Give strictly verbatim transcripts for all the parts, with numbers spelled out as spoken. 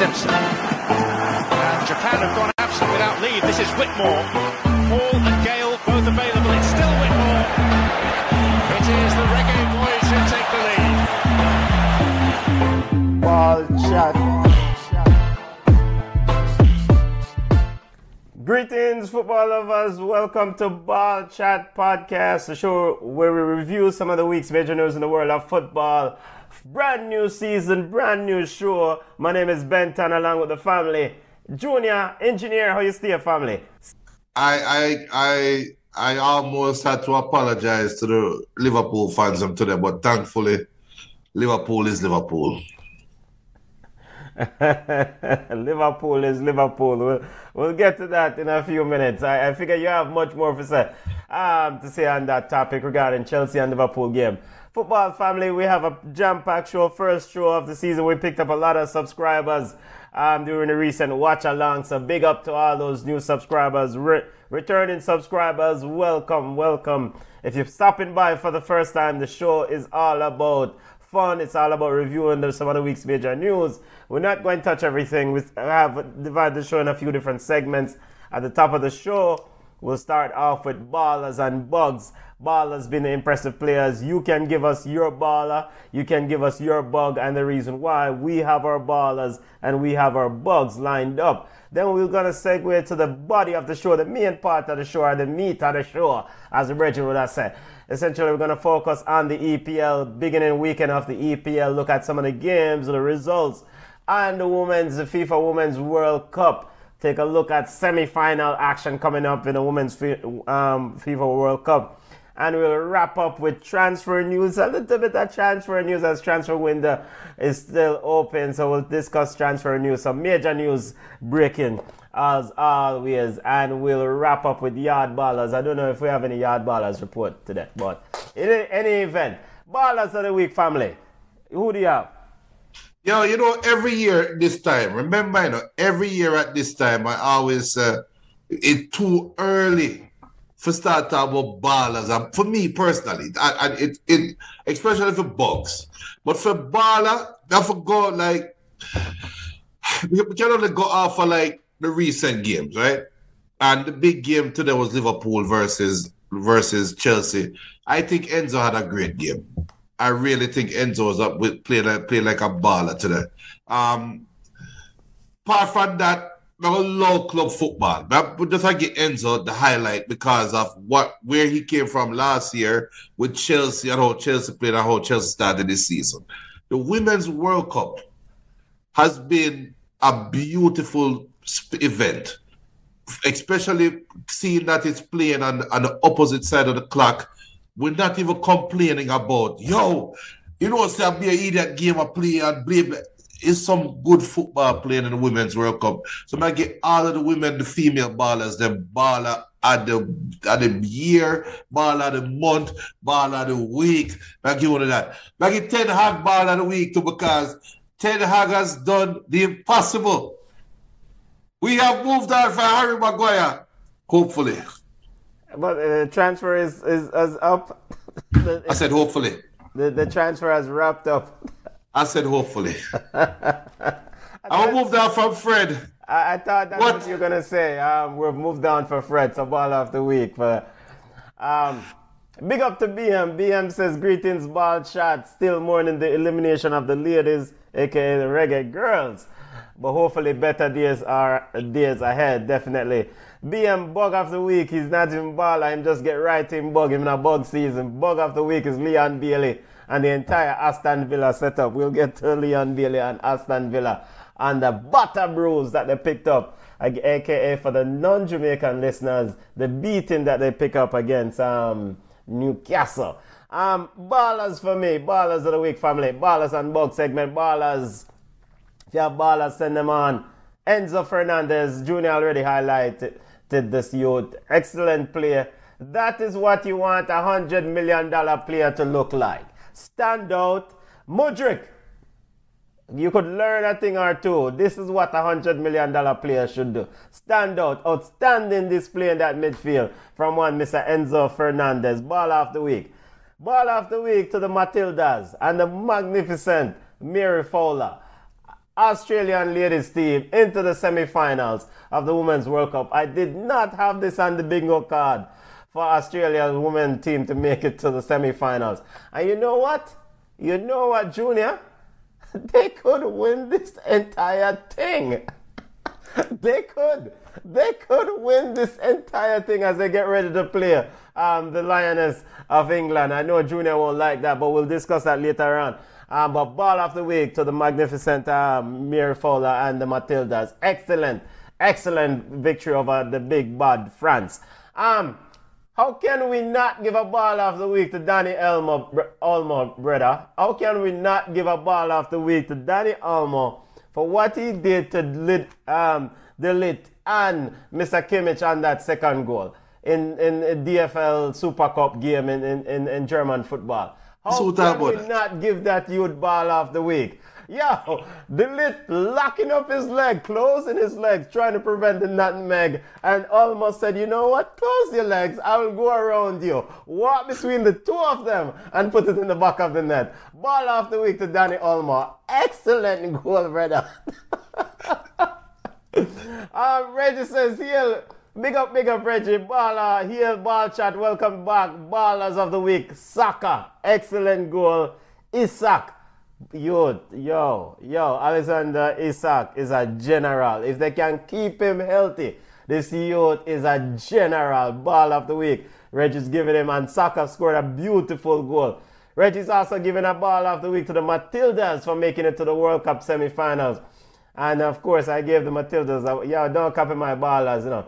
Simpson. And Japan have gone absent without leave. This is Whitmore. Hall and Gale both available. It's still Whitmore. It is the Reggae Boys who take the lead. Ball Chat. Greetings, football lovers. Welcome to Ball Chat Podcast, the show where we review some of the week's major news in the world of football. Brand new season, brand new show. My name is Benton, along with the family. Junior, engineer, how you stay, family? I, I, I, I almost had to apologize to the Liverpool fans today, but thankfully, Liverpool is Liverpool. Liverpool is Liverpool. We'll, we'll get to that in a few minutes. I, I figure you have much more to say, um, to say on that topic regarding Chelsea and Liverpool game. Football family, we have a jam-packed show, first show of the season. We picked up a lot of subscribers um, during the recent watch-along, so big up to all those new subscribers, Re- returning subscribers, welcome, welcome. If you're stopping by for the first time, the show is all about fun. It's all about reviewing some of the week's major news. We're not going to touch everything. We have divided the show in a few different segments. At the top of the show, we'll start off with Ballers and Bugs. Ballers been the impressive players. You can give us your baller, you can give us your bug, and the reason why. We have our ballers and we have our bugs lined up. Then we're going to segue to the body of the show, the main part of the show, or the meat of the show, as the Bridget would have said. Essentially, we're going to focus on the E P L, beginning weekend of the E P L, look at some of the games, the results, and the women's, the FIFA Women's World Cup. Take a look at semi-final action coming up in the Women's um, FIFA World Cup. And we'll wrap up with transfer news, a little bit of transfer news as transfer window is still open. So we'll discuss transfer news, some major news breaking as always. And we'll wrap up with yard ballers. I don't know if we have any yard ballers report today, but in any event, ballers of the week, family. Who do you have? Yo, you know, every year at this time, remember, you know, every year at this time, I always say uh, it's too early for start talking about ballers. And for me personally, and it, it especially for bugs. But for baller, I forgot, like, we can only go off for like the recent games, right? And the big game today was Liverpool versus versus Chelsea. I think Enzo had a great game. I really think Enzo was up with playing like, play like a baller today. Um, apart from that, I love club football. But I just give Enzo the highlight because of what where he came from last year with Chelsea and how Chelsea played and how Chelsea started this season. The Women's World Cup has been a beautiful event, especially seeing that it's playing on, on the opposite side of the clock. We're not even complaining about, yo, you know, it's a be an idiot game of play and blame. Is some good football playing in the Women's World Cup. So I get all of the women, the female ballers, the baller at the at the year, baller at the month, baller at the week. I give one of that. I get Ten Hag baller of the week too because Ten Hag has done the impossible. We have moved on for Harry Maguire, hopefully. But the uh, transfer is, is, is up. the, I said hopefully. The, the transfer has wrapped up. I said, hopefully. I'll move down from Fred. I, I thought that's what, what you were going to say. Um, we've moved down for Fred, so ball of the week. But, um, big up to B M. B M says, greetings, ball shot. Still mourning the elimination of the ladies, a k a the reggae girls. But hopefully better days are days ahead, definitely. B M, bug of the week. He's not even baller. Him just get right in bug. Him in a bug season. Bug of the week is Leon Bailey and the entire Aston Villa setup. We'll get to Leon Bailey and Aston Villa and the butter brews that they picked up, a k a for the non-Jamaican listeners, the beating that they pick up against um, Newcastle. Um, ballers for me, ballers of the week, family. Ballers and bug segment, ballers. If you have ballers, send them on. Enzo Fernández, Junior already highlighted this youth. Excellent player. That is what you want a one hundred million dollars player to look like. Stand out. Mudryk, you could learn a thing or two. This is what a one hundred million dollars player should do. Stand out. Outstanding display in that midfield from one Mister Enzo Fernández. Ball of the week. Ball of the week to the Matildas and the magnificent Mary Fowler. Australian ladies team into the semi-finals of the Women's World Cup. I did not have this on the bingo card for Australia's women team to make it to the semi-finals. And you know what? You know what, Junior? They could win this entire thing. They could. They could win this entire thing as they get ready to play um, the Lioness of England. I know Junior won't like that, but we'll discuss that later on. Um, but ball of the week to the magnificent um, Mary Fowler and the Matildas. Excellent, excellent victory over the big bad France. Um, how can we not give a ball of the week to Danny Olmo, br- Olmo, brother? How can we not give a ball of the week to Danny Olmo for what he did to De um, Ligt and Mister Kimmich on that second goal in in a D F L Super Cup game in, in, in, in German football? How so can we that. not give that youth ball of the week? Yo, De Ligt locking up his leg, closing his legs, trying to prevent the nutmeg, and almost said, you know what, close your legs, I will go around you. Walk between the two of them and put it in the back of the net. Ball of the week to Danny Olmo. Excellent goal, brother. uh, Reggie says, he'll... Big up, big up, Reggie. Baller here, Ball Chat. Welcome back. Ballers of the week. Saka. Excellent goal. Isak. Yo, yo, yo. Alexander Isak is a general. If they can keep him healthy, this youth is a general. Ball of the week. Reggie's giving him, and Saka scored a beautiful goal. Reggie's also giving a ball of the week to the Matildas for making it to the World Cup semifinals. And of course, I gave the Matildas a, yo, don't copy my ballers, you know.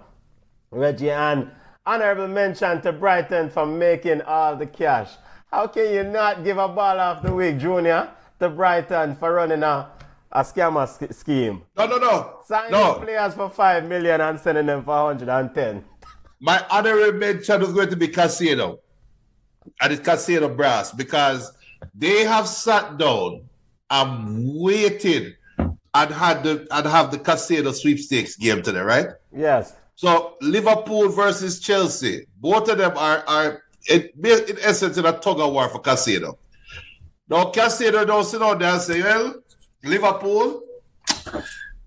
Reggie, and honorable mention to Brighton for making all the cash. How can you not give a ball off the week, Junior, to Brighton for running a, a scammer sk- scheme? No, no, no. Signing no. players for five million dollars and sending them for one hundred ten. My honorable mention is going to be Casado. And it's Casado brass, because they have sat down and waited and had the, and have the Casado sweepstakes game today, right? Yes. So Liverpool versus Chelsea, both of them are, are in, in essence in a tug of war for Caicedo. Now Caicedo don't sit down there and say, well, Liverpool,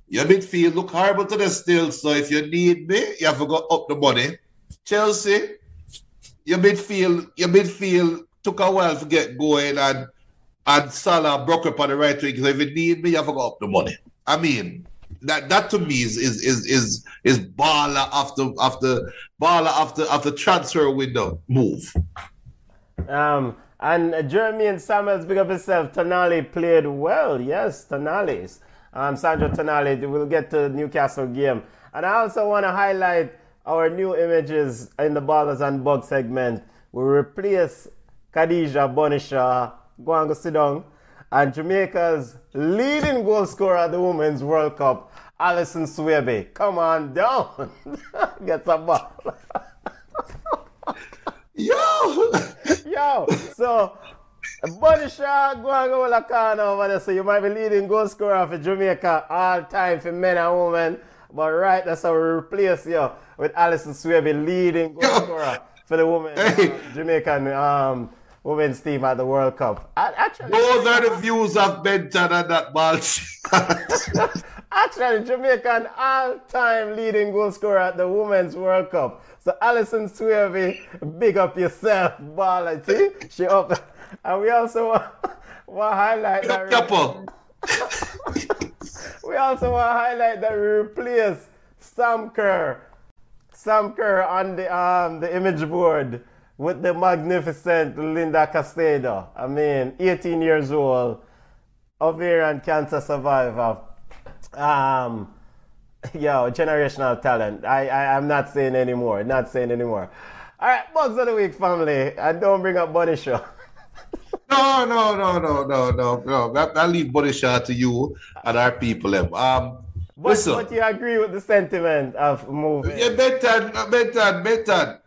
your midfield look horrible to them still, so if you need me, you have to go up the money. Chelsea, your midfield, your midfield took a while to get going, and and Salah broke up on the right wing, so if you need me, you have to go up the money. I mean, That that to me is is is is, is baller after after baller after after transfer window move. Um and Jeremy and Samuels, big up yourself. Tonali played well, yes, Tonali's. Um, Sandro Tonali. We'll get to the Newcastle game, and I also want to highlight our new images in the Ballers and Bugs segment. We replace Khadija Bunny Shaw, Gwango Sidong, and Jamaica's leading goal scorer at the Women's World Cup, Allyson Swaby. Come on down. Get some ball. Yo! Yo! So, Bunny Shaw, go and go like that over there. So, you might be leading goal scorer for Jamaica all time for men and women. But, right, that's how we replace you with Allyson Swaby, leading goal Yo. scorer for the women, hey. uh, Jamaican. Um, Women's team at the World Cup. Actually, those are the views of Benton and that ball. Actually, Jamaican all-time leading goal scorer at the Women's World Cup. So Allyson Swaby, big up yourself, baller. See? She up. And we also want, want to highlight that. Couple. We also want to highlight that we replace Sam Kerr. Sam Kerr on the um the image board with the magnificent Linda Caicedo. I mean, eighteen years old, ovarian cancer survivor. Um, yo, generational talent. I, I, I'm not saying anymore. Not saying anymore. All right, Bugs of the Week, family. And don't bring up Bunny Shaw. no, no, no, no, no, no, no. I, I leave Bunny Shaw to you and our people. Um, but, listen. But you agree with the sentiment of moving. Yeah, better, better, better.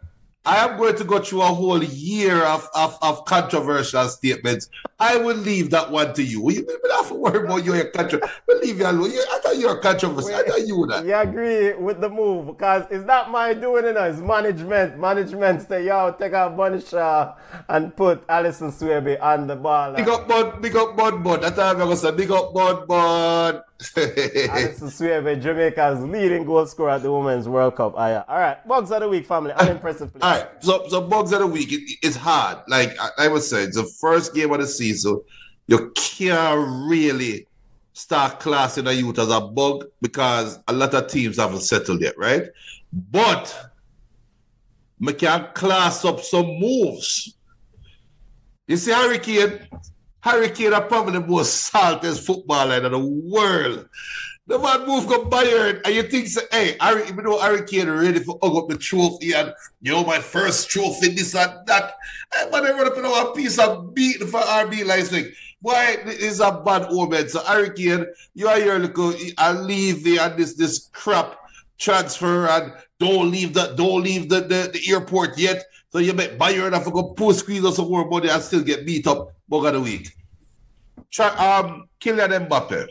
I am going to go through a whole year of, of, of controversial statements I will leave that one to you. You don't have to worry about your country. But leave you alone. I thought you were a controversy. I thought you were that. You agree with the move because it's not my doing, you know. It's management. Management say, yo, take out Bunny Shaw and put Allyson Swaby on the ball. Big up, bud. Big up, bud, bud. That's how I'm going to say. Big up, bud, bud. Allyson Swaby, Jamaica's leading goal scorer at the Women's World Cup. Ah, yeah. All right. Bugs of the week, family. Unimpressive play. All right. So, so bugs of the week, it, it's hard. Like I, I was saying, it's the first game of the season. So you can't really start classing a youth as a bug because a lot of teams haven't settled yet, right? But we can class up some moves. You see, Harry Kane, Harry Kane are probably the most saltiest footballer in the world. The man move got Bayern, and you think, so, hey, Harry, even though Harry Kane ready for hug up the trophy, and you know, my first trophy, this and that. And man, I run up in a piece of beat for R B Leipzig. Why is a bad omen? So, Harry Kane, you are your little, I leave the, and this, this crap transfer, and don't leave the, don't leave the, the, the airport yet. So, you make Bayern, I forgot, post squeeze or some more money, and still get beat up, bug of the week. Try, um, Kylian Mbappé.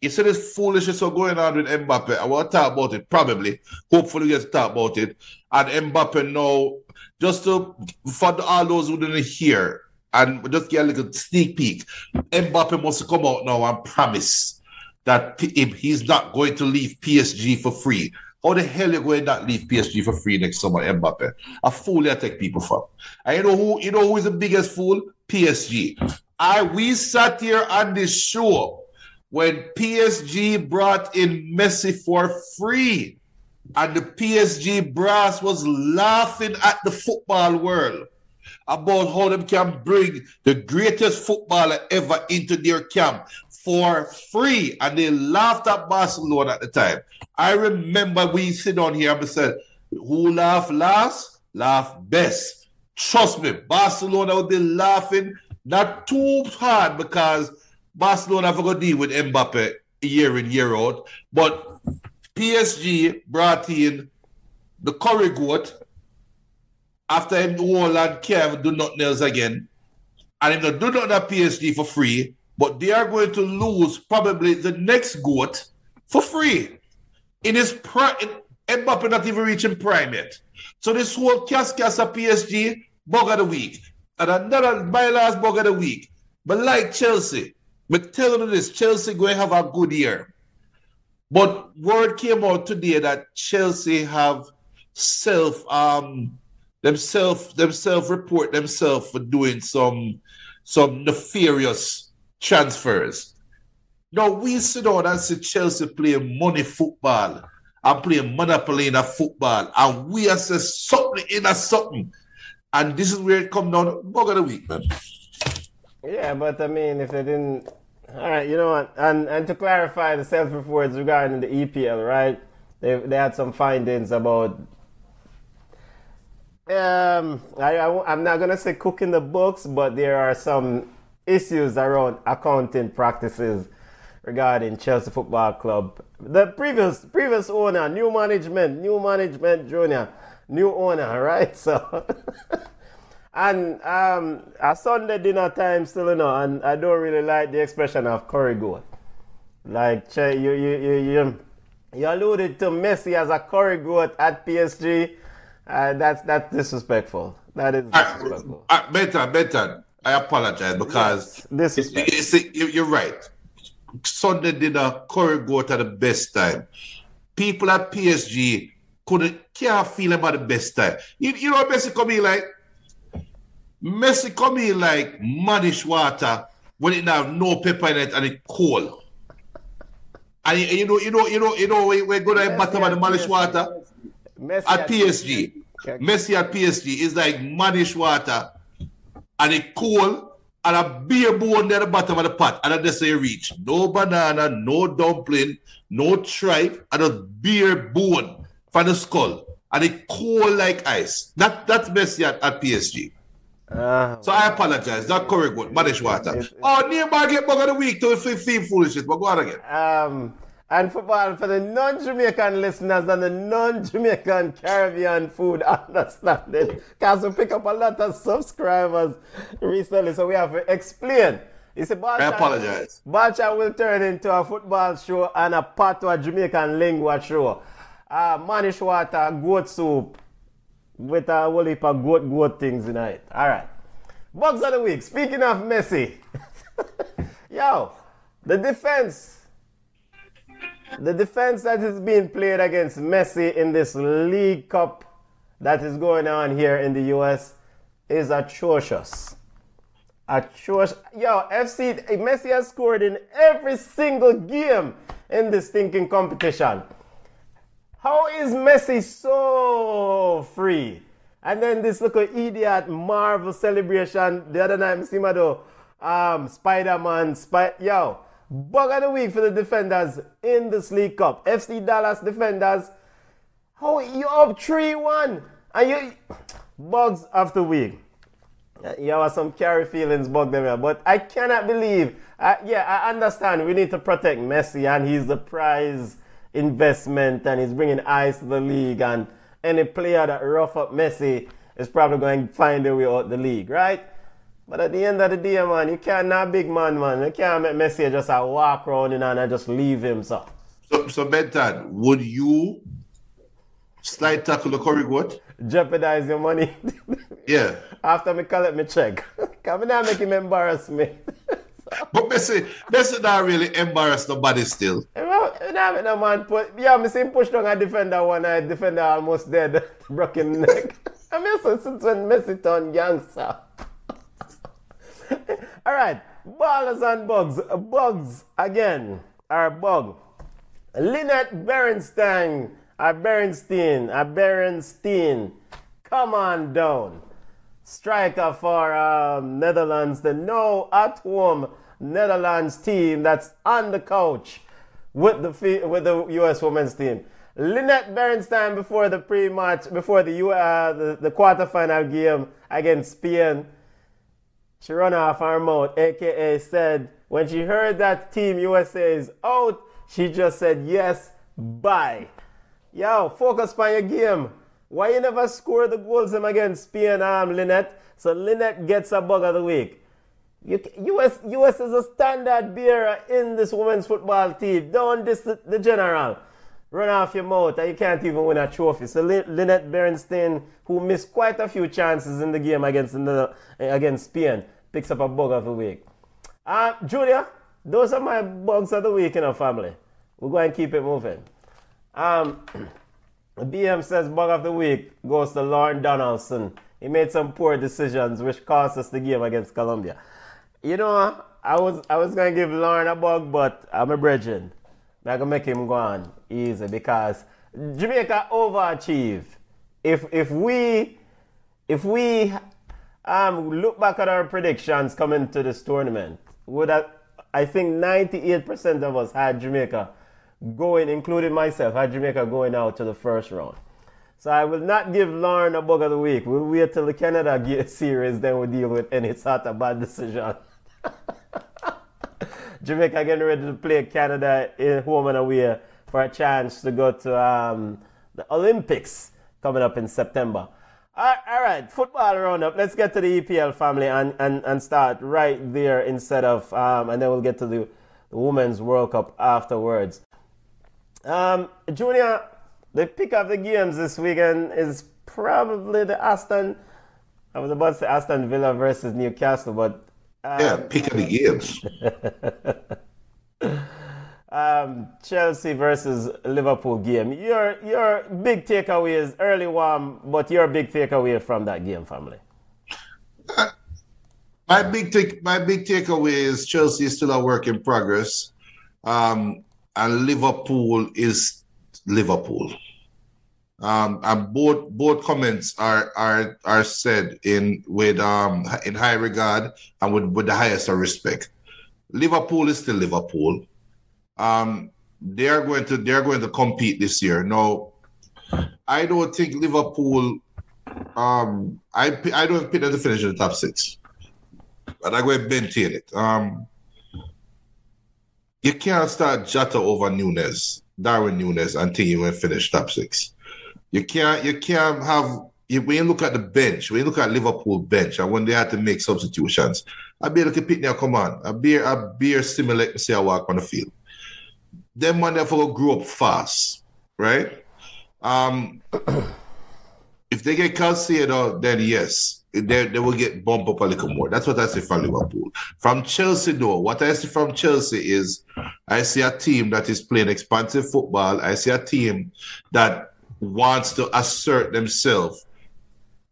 You see this foolishness going on with Mbappé. I want to talk about it, probably. Hopefully, we get to talk about it. And Mbappé now, just to, for all those who didn't hear, and just get a little sneak peek, Mbappé must come out now and promise that he's not going to leave P S G for free. How the hell are you going to not leave P S G for free next summer, Mbappé? A fool you take people from. And you know who, you know who is the biggest fool? P S G. I, we sat here on this show when P S G brought in Messi for free, and the P S G brass was laughing at the football world about how them can bring the greatest footballer ever into their camp for free, and they laughed at Barcelona at the time. I remember we sit on here and said, who laugh last, laugh best. Trust me, Barcelona would be laughing not too hard because Barcelona forgot to deal with Mbappé year in, year out. But P S G brought in the curry goat after him all and Kev do nothing else again. And him not do nothing at P S G for free, but they are going to lose probably the next goat for free. In his prime, Mbappé not even reaching prime yet. So this whole cas-cas of P S G, bug of the week. And another, my last bug of the week. But like Chelsea, but telling you this, Chelsea going to have a good year. But word came out today that Chelsea have self, um, themselves, themselves report themselves for doing some, some nefarious transfers. Now we sit down and see Chelsea playing money football and playing monopoly in a football, and we assess something in a something. And this is where it comes down. Bug of the week, man. Yeah, but I mean, if they didn't... All right, you know what? And and to clarify the self-reports regarding the E P L, right? They they had some findings about... Um, I, I, I'm not going to say cooking the books, but there are some issues around accounting practices regarding Chelsea Football Club. The previous previous owner, new management, new management junior, new owner, right? So... And um, a Sunday dinner time still, you know, and I don't really like the expression of curry goat. Like, you you you you, you alluded to Messi as a curry goat at P S G. Uh, that's that's disrespectful. That is disrespectful. I, I, better, better. I apologize because yes, it's, it's, you're right. Sunday dinner, curry goat at the best time. People at P S G couldn't can't feel about the best time. You, you know, Messi come in like. Messi come in like muddish water when it have no pepper in it and it's cold. And you know, you know, you know, you know, we, we're going to bottom of the muddish water Messi at P S G. P S G. Okay. Messi at P S G is like muddish water and it's cold and a beer bone near the bottom of the pot. And that's how you reach. No banana, no dumpling, no tripe, and a beer bone from the skull. And it's cold like ice. That, that's Messi at, at P S G. Uh, so I apologize. That correct one. Manish water. It's, it's, oh, Neymar get bug of the week to feel foolishness, but go on again. Um, and football for the non-Jamaican listeners and the non-Jamaican Caribbean food understanding, because we pick up a lot of subscribers recently, so we have to explain. It's a I apologize. Ball Chat will turn into a football show and a patois Jamaican lingua show. Uh, Manish water, goat soup with a whole heap of goat, goat things in it. All right. Bugs of the week. Speaking of Messi. Yo, the defense. The defense that is being played against Messi in this League Cup that is going on here in the U S is atrocious. Atrocious. Yo, F C, Messi has scored in every single game in this stinking competition. How is Messi so free? And then this little idiot Marvel celebration the other night, I see my do, um, Spider-Man, Spi- yo. Bug of the week for the defenders in this League Cup. F C Dallas defenders. How you up three one? And you bugs of the week. You have some carry feelings, bug them here. But I cannot believe. I, yeah, I understand. We need to protect Messi, and he's the prize investment, and he's bringing eyes to the league. And any player that rough up Messi is probably going to find their way out the league, right? But at the end of the day, man, you can't, not big man, man. You can't make Messi just uh, walk around and I just leave him, so. So, so Bentan, would you slide tackle the curry goat? Jeopardize your money? Yeah. After me collect me check. Because I not make him embarrass me. So. But Messi, Messi not really embarrass nobody still. You know, you know, you know, man, put, yeah, I see him push down a defender one night. Defender almost dead. Broken neck. I mean, since when Messi turned gangster. All right, ballers and bugs. Bugs again. Our bug. Lineth Beerensteyn. Our Berenstein. Our Berenstein. Come on down. Striker for um, Netherlands. The no at home Netherlands team that's on the couch with the fee- with the U S women's team. Lineth Beerensteyn before the pre-match, before the U- uh, the, the quarterfinal game against Spain. She ran off her mouth, a k a said, when she heard that Team U S A is out, she just said, yes, bye. Yo, focus on your game. Why you never score the goals against Spain, um, Lineth? So Lineth gets a bug of the week. U S, U S is a standard bearer in this women's football team. Don't diss the, the general. Run off your mouth and you can't even win a trophy. So Lineth Beerensteyn, who missed quite a few chances in the game against another, against Spain, picks up a bug of the week. Uh, Julia, those are my bugs of the week in our family. We're going to keep it moving. Um, B M says bug of the week goes to Lauren Donaldson. He made some poor decisions which cost us the game against Colombia. You know, I was I was going to give Lauren a bug, but I'm a bridging. I'm going to make him go on easy because Jamaica overachieve. If if we if we um, look back at our predictions coming to this tournament, would have, I think ninety-eight percent of us had Jamaica going, including myself, had Jamaica going out to the first round. So I will not give Lauren a bug of the week. We'll wait till the Canada series, then we'll deal with any sort of bad decision. Jamaica getting ready to play Canada in home and away for a chance to go to um, the Olympics coming up in September. All, all right, football roundup. Let's get to the E P L family and, and, and start right there instead of, um, and then we'll get to the, the Women's World Cup afterwards. Um, Junior, the pick of the games this weekend is probably the Aston, I was about to say Aston Villa versus Newcastle, but Um, yeah, pick of the games. um, Chelsea versus Liverpool game. Your your big takeaway is early warm, but your big takeaway from that game, family. Uh, my big take, my big takeaway is Chelsea is still a work in progress, um, and Liverpool is Liverpool. Um, and both both comments are are are said in with um in high regard and with, with the highest of respect. Liverpool is still Liverpool. Um, they are going to they are going to compete this year. Now, I don't think Liverpool. Um, I I don't pick them to finish in the top six, but I'm going to maintain it. Um, you can't start Jota over Nunes, Darwin Nunes, until you win finish top six. You can't you can't have you, when you look at the bench, when you look at Liverpool bench and when they had to make substitutions, I be looking at their command. I be I be similar to say I walk on the field. Them man they follow grow up fast, right? Um If they get Caicedo, then yes, they, they will get bumped up a little more. That's what I see from Liverpool. From Chelsea, though, what I see from Chelsea is I see a team that is playing expansive football. I see a team that wants to assert themselves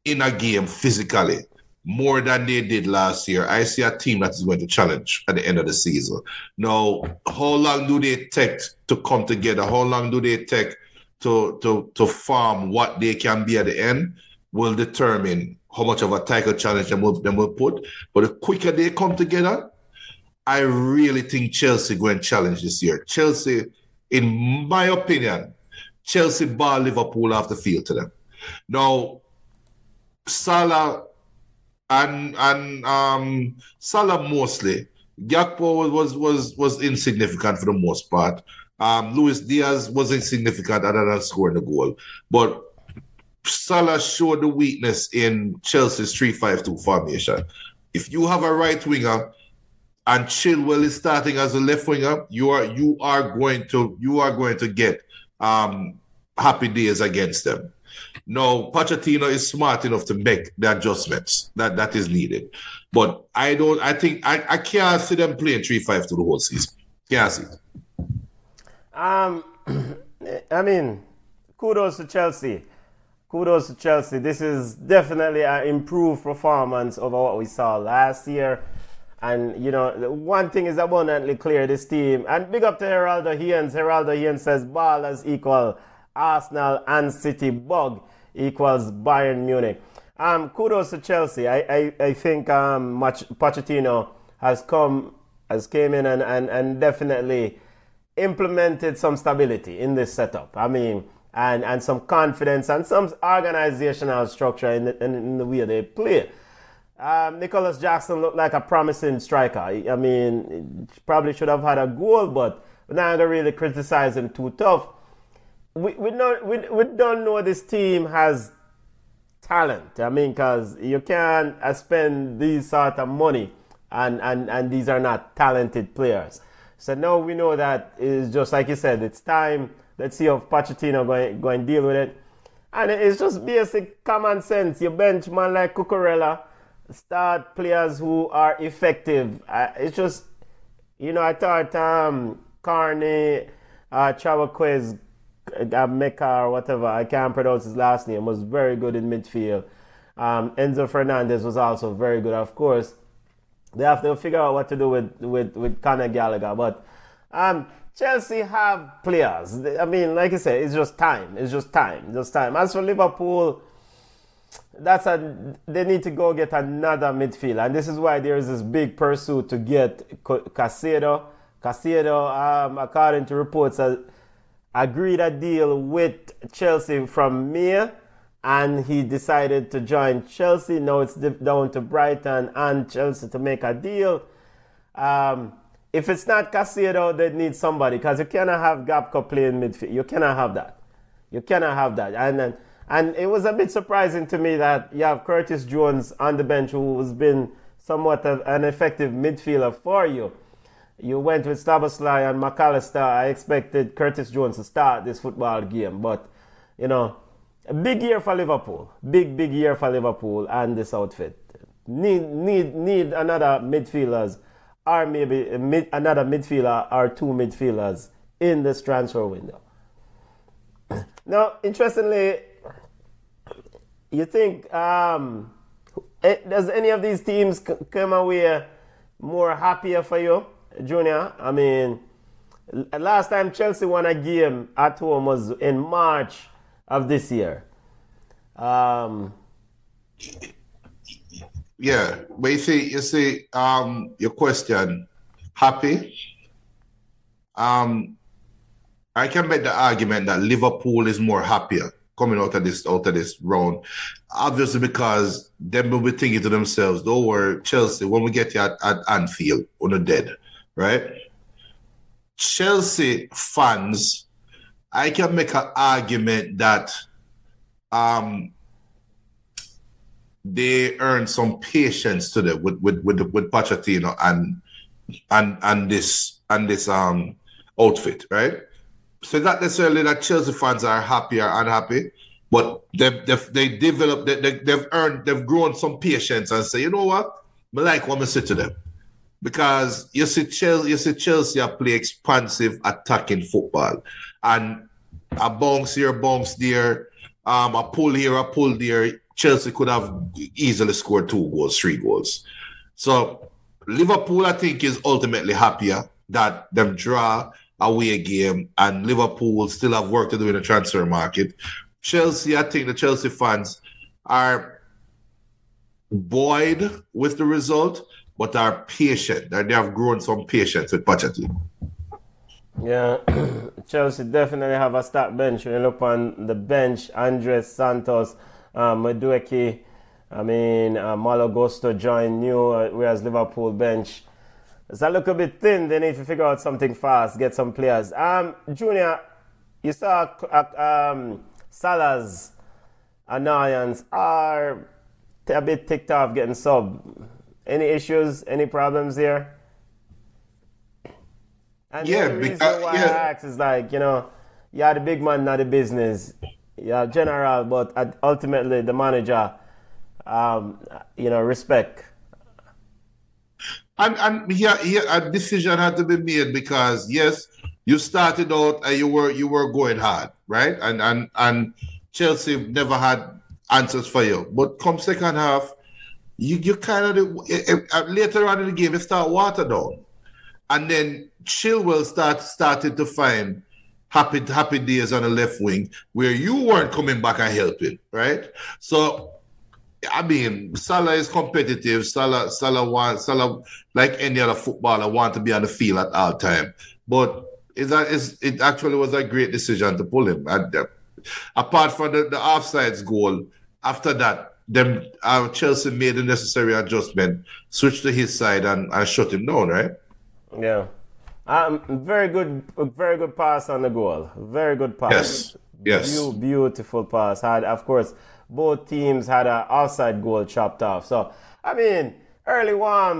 in a game physically more than they did last year. I see a team that is going to challenge at the end of the season. Now, how long do they take to come together? How long do they take to to to farm what they can be at the end will determine how much of a title challenge them will, them will put. But the quicker they come together, I really think Chelsea going to challenge this year. Chelsea, in my opinion, Chelsea bar Liverpool off the field to them. Now, Salah and and um, Salah mostly, Gakpo was was was insignificant for the most part. Um, Luis Díaz was insignificant other than scoring the goal. But Salah showed the weakness in Chelsea's three five two formation. If you have a right winger and Chilwell is starting as a left winger, you are you are going to you are going to get um, happy days against them. Now, Pochettino is smart enough to make the adjustments that, that is needed. But I don't I think I, I can't see them playing three five two the whole season. Can't see it. Um, I mean, kudos to Chelsea. Kudos to Chelsea. This is definitely an improved performance over what we saw last year. And, you know, one thing is abundantly clear, this team. And big up to Geraldo Hien. Geraldo Hien says, ballers equal Arsenal and City. Bug equals Bayern Munich. Um, kudos to Chelsea. I, I, I think um, much Pochettino has come, has came in and, and, and definitely implemented some stability in this setup. I mean, and, and some confidence and some organizational structure in the, in, in the way they play. Um, Nicholas Jackson looked like a promising striker. I mean, probably should have had a goal, but we're not going to really criticize him too tough. We we don't, we, we don't know this team has talent. I mean, because you can't spend these sort of money and, and, and these are not talented players. So now we know that is just like you said, it's time. Let's see how Pochettino going going deal with it. And it's just basic common sense. You bench man like Cucurella, start players who are effective. Uh, it's just, you know, I thought um, Carney, uh, Chukwuemeka, uh, Meka or whatever, I can't pronounce his last name, was very good in midfield. Um, Enzo Fernández was also very good, of course. They have to figure out what to do with, with, with Conor Gallagher. But um, Chelsea have players. I mean, like I said, it's just time. It's just time. Just time. As for Liverpool, that's a, they need to go get another midfielder. And this is why there is this big pursuit to get Casado. Casado, um, according to reports, uh, agreed a deal with Chelsea from May. And he decided to join Chelsea. Now it's down to Brighton and Chelsea to make a deal. Um, if it's not Casado, they need somebody, because you cannot have Gakpo playing midfield. You cannot have that. You cannot have that. And and it was a bit surprising to me that you have Curtis Jones on the bench, who has been somewhat of an effective midfielder for you. You went with Szoboszlai and McAllister. I expected Curtis Jones to start this football game, but you know. A big year for Liverpool. Big, big year for Liverpool and this outfit. Need need, need another midfielders or maybe a mid, another midfielder or two midfielders in this transfer window. Now, interestingly, you think, um, it, does any of these teams c- come away more happier for you, Junior? I mean, last time Chelsea won a game at home was in March of this year. Um, yeah, but you see, you see um, your question, happy? Um, I can make the argument that Liverpool is more happier coming out of this out of this round, obviously because they will be thinking to themselves, don't worry, Chelsea, when we get you at, at Anfield, we're not dead, right? Chelsea fans, I can make an argument that um, they earned some patience today with with with, with Pochettino and and and this and this um outfit, right? So not necessarily that Chelsea fans are happy or unhappy, but they've they've they developed they they've earned they've grown some patience and say, you know what, I like what I say to them. Because you see, Chelsea, you see Chelsea play expansive attacking football, and a bounce here, bounce there, um, a pull here, a pull there. Chelsea could have easily scored two goals, three goals. So Liverpool, I think, is ultimately happier that them draw away a game, and Liverpool will still have work to do in the transfer market. Chelsea, I think, the Chelsea fans are buoyed with the result, but are patient. They have grown some patience with Pochettino. Yeah, Chelsea definitely have a stacked bench. When you look on the bench, Andres Santos, uh, Madueke, I mean, uh, Malagusto joined new, uh, whereas Liverpool bench, does that look a bit thin? They need to figure out something fast, get some players. Um, Junior, you saw uh, um, Salah's annoyance are a bit ticked off getting subbed. Any issues? Any problems here? And yeah, the reason because, why yeah. I ask is like, you know, you're the big man, not the business. You're general, but ultimately the manager, um, you know, respect. And, and yeah, yeah, a decision had to be made because, yes, you started out and you were you were going hard, right? And, and, and Chelsea never had answers for you. But come second half, You you kind of later on in the game, you start water down, and then Chilwell start started to find happy happy days on the left wing where you weren't coming back and helping, right? So, I mean, Salah is competitive. Salah Salah wants Salah like any other footballer want to be on the field at all time. But is that is it actually was a great decision to pull him. And, uh, apart from the, the offsides goal, after that, Them, uh, Chelsea made the necessary adjustment, switched to his side, and, and shut him down, right? Yeah. Um, very good very good pass on the goal. Very good pass. Yes, yes. Be- beautiful pass. Had, of course, both teams had an offside goal chopped off. So, I mean, early warm,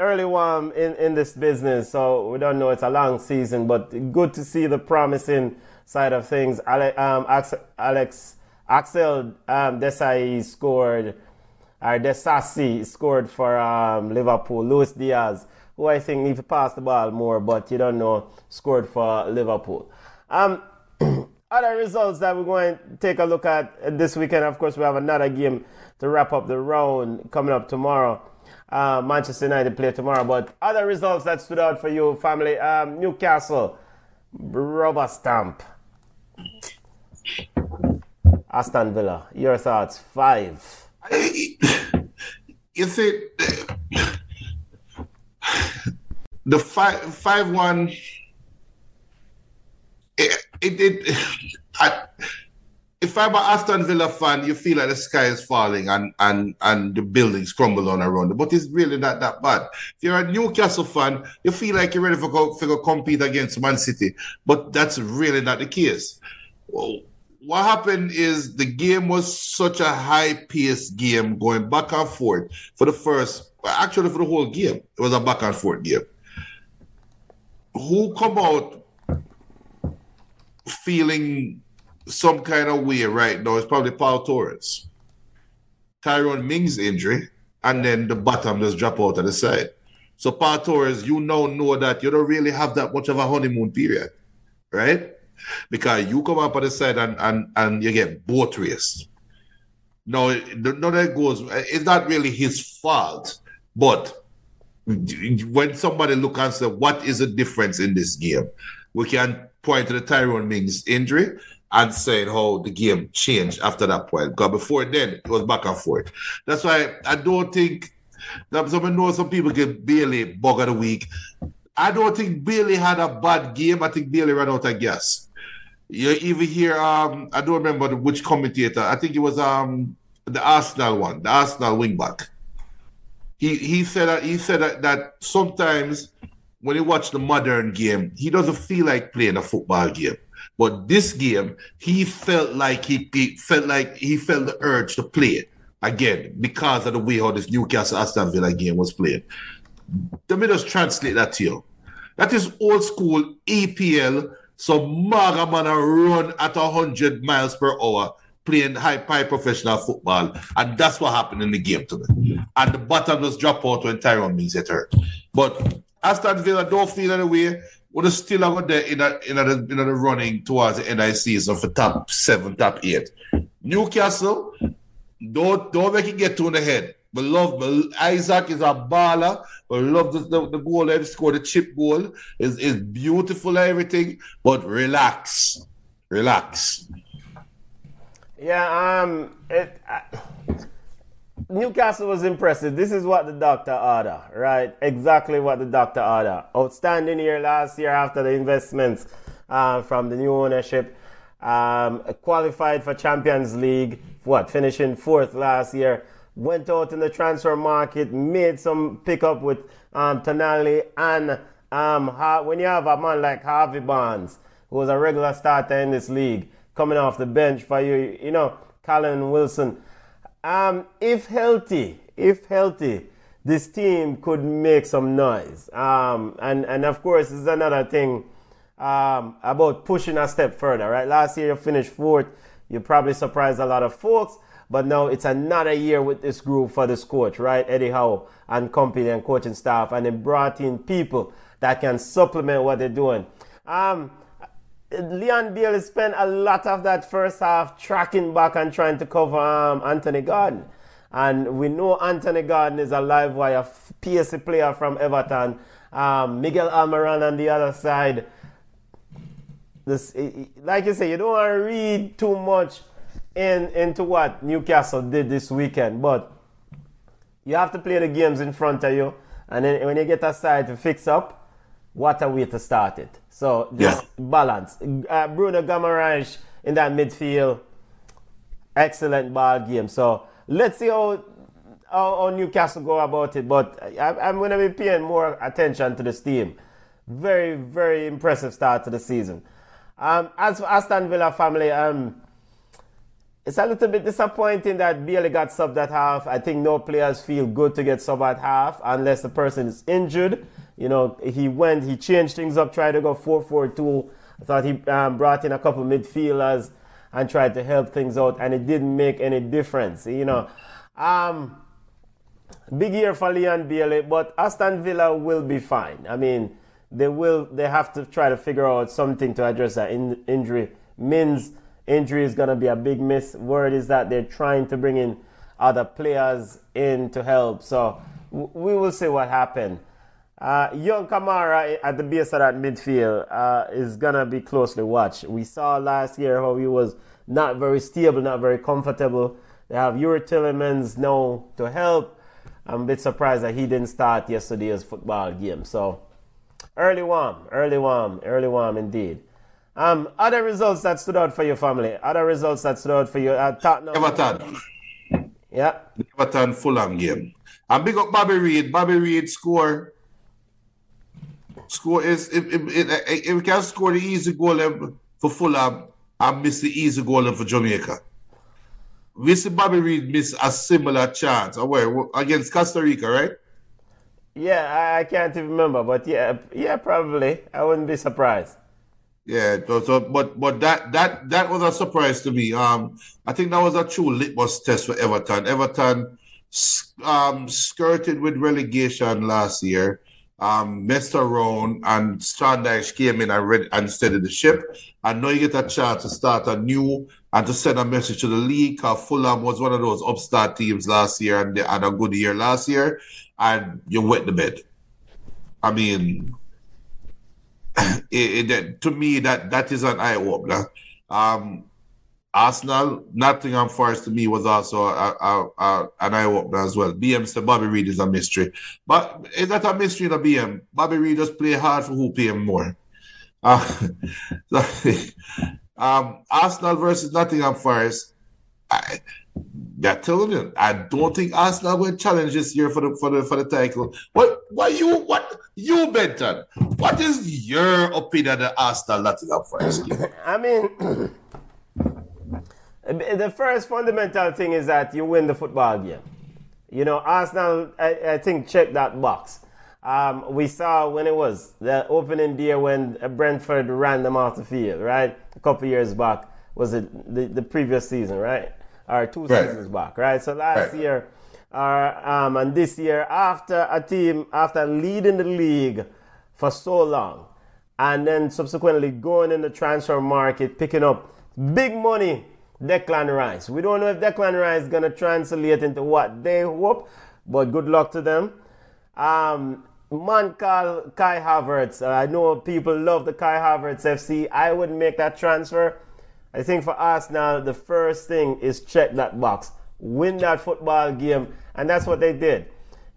early warm in, in this business, so we don't know. It's a long season, but good to see the promising side of things. Ale- um, Alex... Axel um, Desai scored, or Desassi scored for um, Liverpool. Luis Díaz, who I think needs to pass the ball more, but you don't know, scored for Liverpool. Um, other results that we're going to take a look at this weekend, of course, we have another game to wrap up the round coming up tomorrow. Uh, Manchester United play tomorrow, but other results that stood out for you, family. Um, Newcastle, rubber stamp. Aston Villa, your thoughts? Five. You see, the five five one. It it. it I, if I'm an Aston Villa fan, you feel like the sky is falling and and and the buildings crumble on around you. But it's really not that bad. If you're a Newcastle fan, you feel like you're ready for go, for go compete against Man City, but that's really not the case. Whoa. What happened is the game was such a high-paced game going back and forth for the first, actually for the whole game. It was a back and forth game. Who come out feeling some kind of way right now is probably Paul Torres. Tyrone Mings' injury, and then the bottom just drop out on the side. So Paul Torres, you now know that you don't really have that much of a honeymoon period, right? Because you come up on the side and, and, and you get boat raced. Now, none of it goes, it's not really his fault, but when somebody look and say, what is the difference in this game? We can point to the Tyrone Mings injury and say how the game changed after that point. Because before then, it was back and forth. That's why I don't think, I know some people get Bailey bug of the week. I don't think Bailey had a bad game. I think Bailey ran out of gas. You even hear, um, I don't remember which commentator. I think it was um, the Arsenal one, the Arsenal wingback. He he said that he said that, that sometimes when you watch the modern game, he doesn't feel like playing a football game. But this game, he felt like he, he felt like he felt the urge to play again because of the way how this Newcastle Aston Villa game was played. Let me just translate that to you. That is old school E P L. So Maga man a run at a hundred miles per hour playing high high professional football, and that's what happened in the game today. And the bottom just drop out when Tyrone Mings get hurt. But Aston Villa don't feel any way. We're still out there in a, in, a, in a running towards the end of the season for top seven, top eight. Newcastle, don't don't make it get to in the head. We love Isaac is a baller. We love the, the, the goal that he scored, the chip goal. It's, it's beautiful and everything, but relax. Relax. Yeah, um, it, I, Newcastle was impressive. This is what the doctor ordered, right? Exactly what the doctor ordered. Outstanding year last year after the investments uh, from the new ownership. Um, qualified for Champions League, what, finishing fourth last year. Went out in the transfer market, made some pickup with um, Tonali, and um, ha- when you have a man like Harvey Barnes, who was a regular starter in this league, coming off the bench for you, you know, Callum Wilson. Um, if healthy, if healthy, this team could make some noise. Um, and, and of course, this is another thing um, about pushing a step further, right? Last year you finished fourth, you probably surprised a lot of folks. But now it's another year with this group for this coach, right? Eddie Howe and company and coaching staff. And they brought in people that can supplement what they're doing. Um, Leon Bailey spent a lot of that first half tracking back and trying to cover um, Anthony Gordon. And we know Anthony Gordon is a live wire P S C player from Everton. Um, Miguel Almiron on the other side. This, like you say, you don't want to read too much In, into what Newcastle did this weekend, but you have to play the games in front of you, and then when you get a side to fix up, what a way to start it. So just yeah. balance. Uh, Bruno Guimaraes in that midfield, excellent ball game. So let's see how how, how Newcastle go about it. But I, I'm going to be paying more attention to this team. Very very impressive start to the season. Um, as for Aston Villa family, um. It's a little bit disappointing that Bailey got subbed at half. I think no players feel good to get subbed at half unless the person is injured. You know, he went, he changed things up, tried to go four four two. I thought he um, brought in a couple midfielders and tried to help things out, and it didn't make any difference, you know. Um, big year for Leon Bailey, but Aston Villa will be fine. I mean, they will, they have to try to figure out something to address that in, injury. Mins. Injury is going to be a big miss. Word is that they're trying to bring in other players in to help. So w- we will see what happens. Uh, young Kamara at the base of that midfield uh, is going to be closely watched. We saw last year how he was not very stable, not very comfortable. They have Yuri Tillemans now to help. I'm a bit surprised that he didn't start yesterday's football game. So early warm, early warm, early warm indeed. Um, other results that stood out for your family. Other results that stood out for you. Uh, ta- no. Everton. Yeah. Everton Fulham game. And big up Bobby Reid. Bobby Reid score. Score is if if, if, if if we can score the easy goal for Fulham and miss the easy goal for Jamaica. We see Bobby Reid miss a similar chance away against Costa Rica, right? Yeah, I, I can't even remember, but yeah, yeah, probably. I wouldn't be surprised. Yeah, so, but but that that that was a surprise to me. Um, I think that was a true litmus test for Everton. Everton um, skirted with relegation last year, um, messed around, and Standish came in and, read, and steadied the ship. And now you get a chance to start anew and to send a message to the league. Fulham was one of those upstart teams last year, and they had a good year last year, and you wet the bed. I mean... It, it, to me, that, that is an eye-opener. Um, Arsenal, Nottingham Forest to me was also a, a, a, an eye-opener as well. B M said Bobby Reid is a mystery. But it's not a mystery in a B M. Bobby Reid just play hard for who pay him more. Uh, um, Arsenal versus Nottingham Forest. I, They're telling you, I don't think Arsenal will challenge this year for the for the for the title. What what you what you Benton? What is your opinion of Arsenal not up for this year? I mean, the first fundamental thing is that you win the football game. You know, Arsenal, I, I think, checked that box. Um, we saw when it was the opening day when Brentford ran them off the field, right? A couple years back. Was it the, the previous season, right? Or two right. seasons back, right? So last right. year or, um, and this year, after a team, after leading the league for so long, and then subsequently going in the transfer market, picking up big money, Declan Rice. We don't know if Declan Rice is going to translate into what they hope, but good luck to them. Um, man called Kai Havertz. Uh, I know people love the Kai Havertz F C. I would make that transfer. I think for us now, the first thing is check that box. Win that football game. And that's what they did.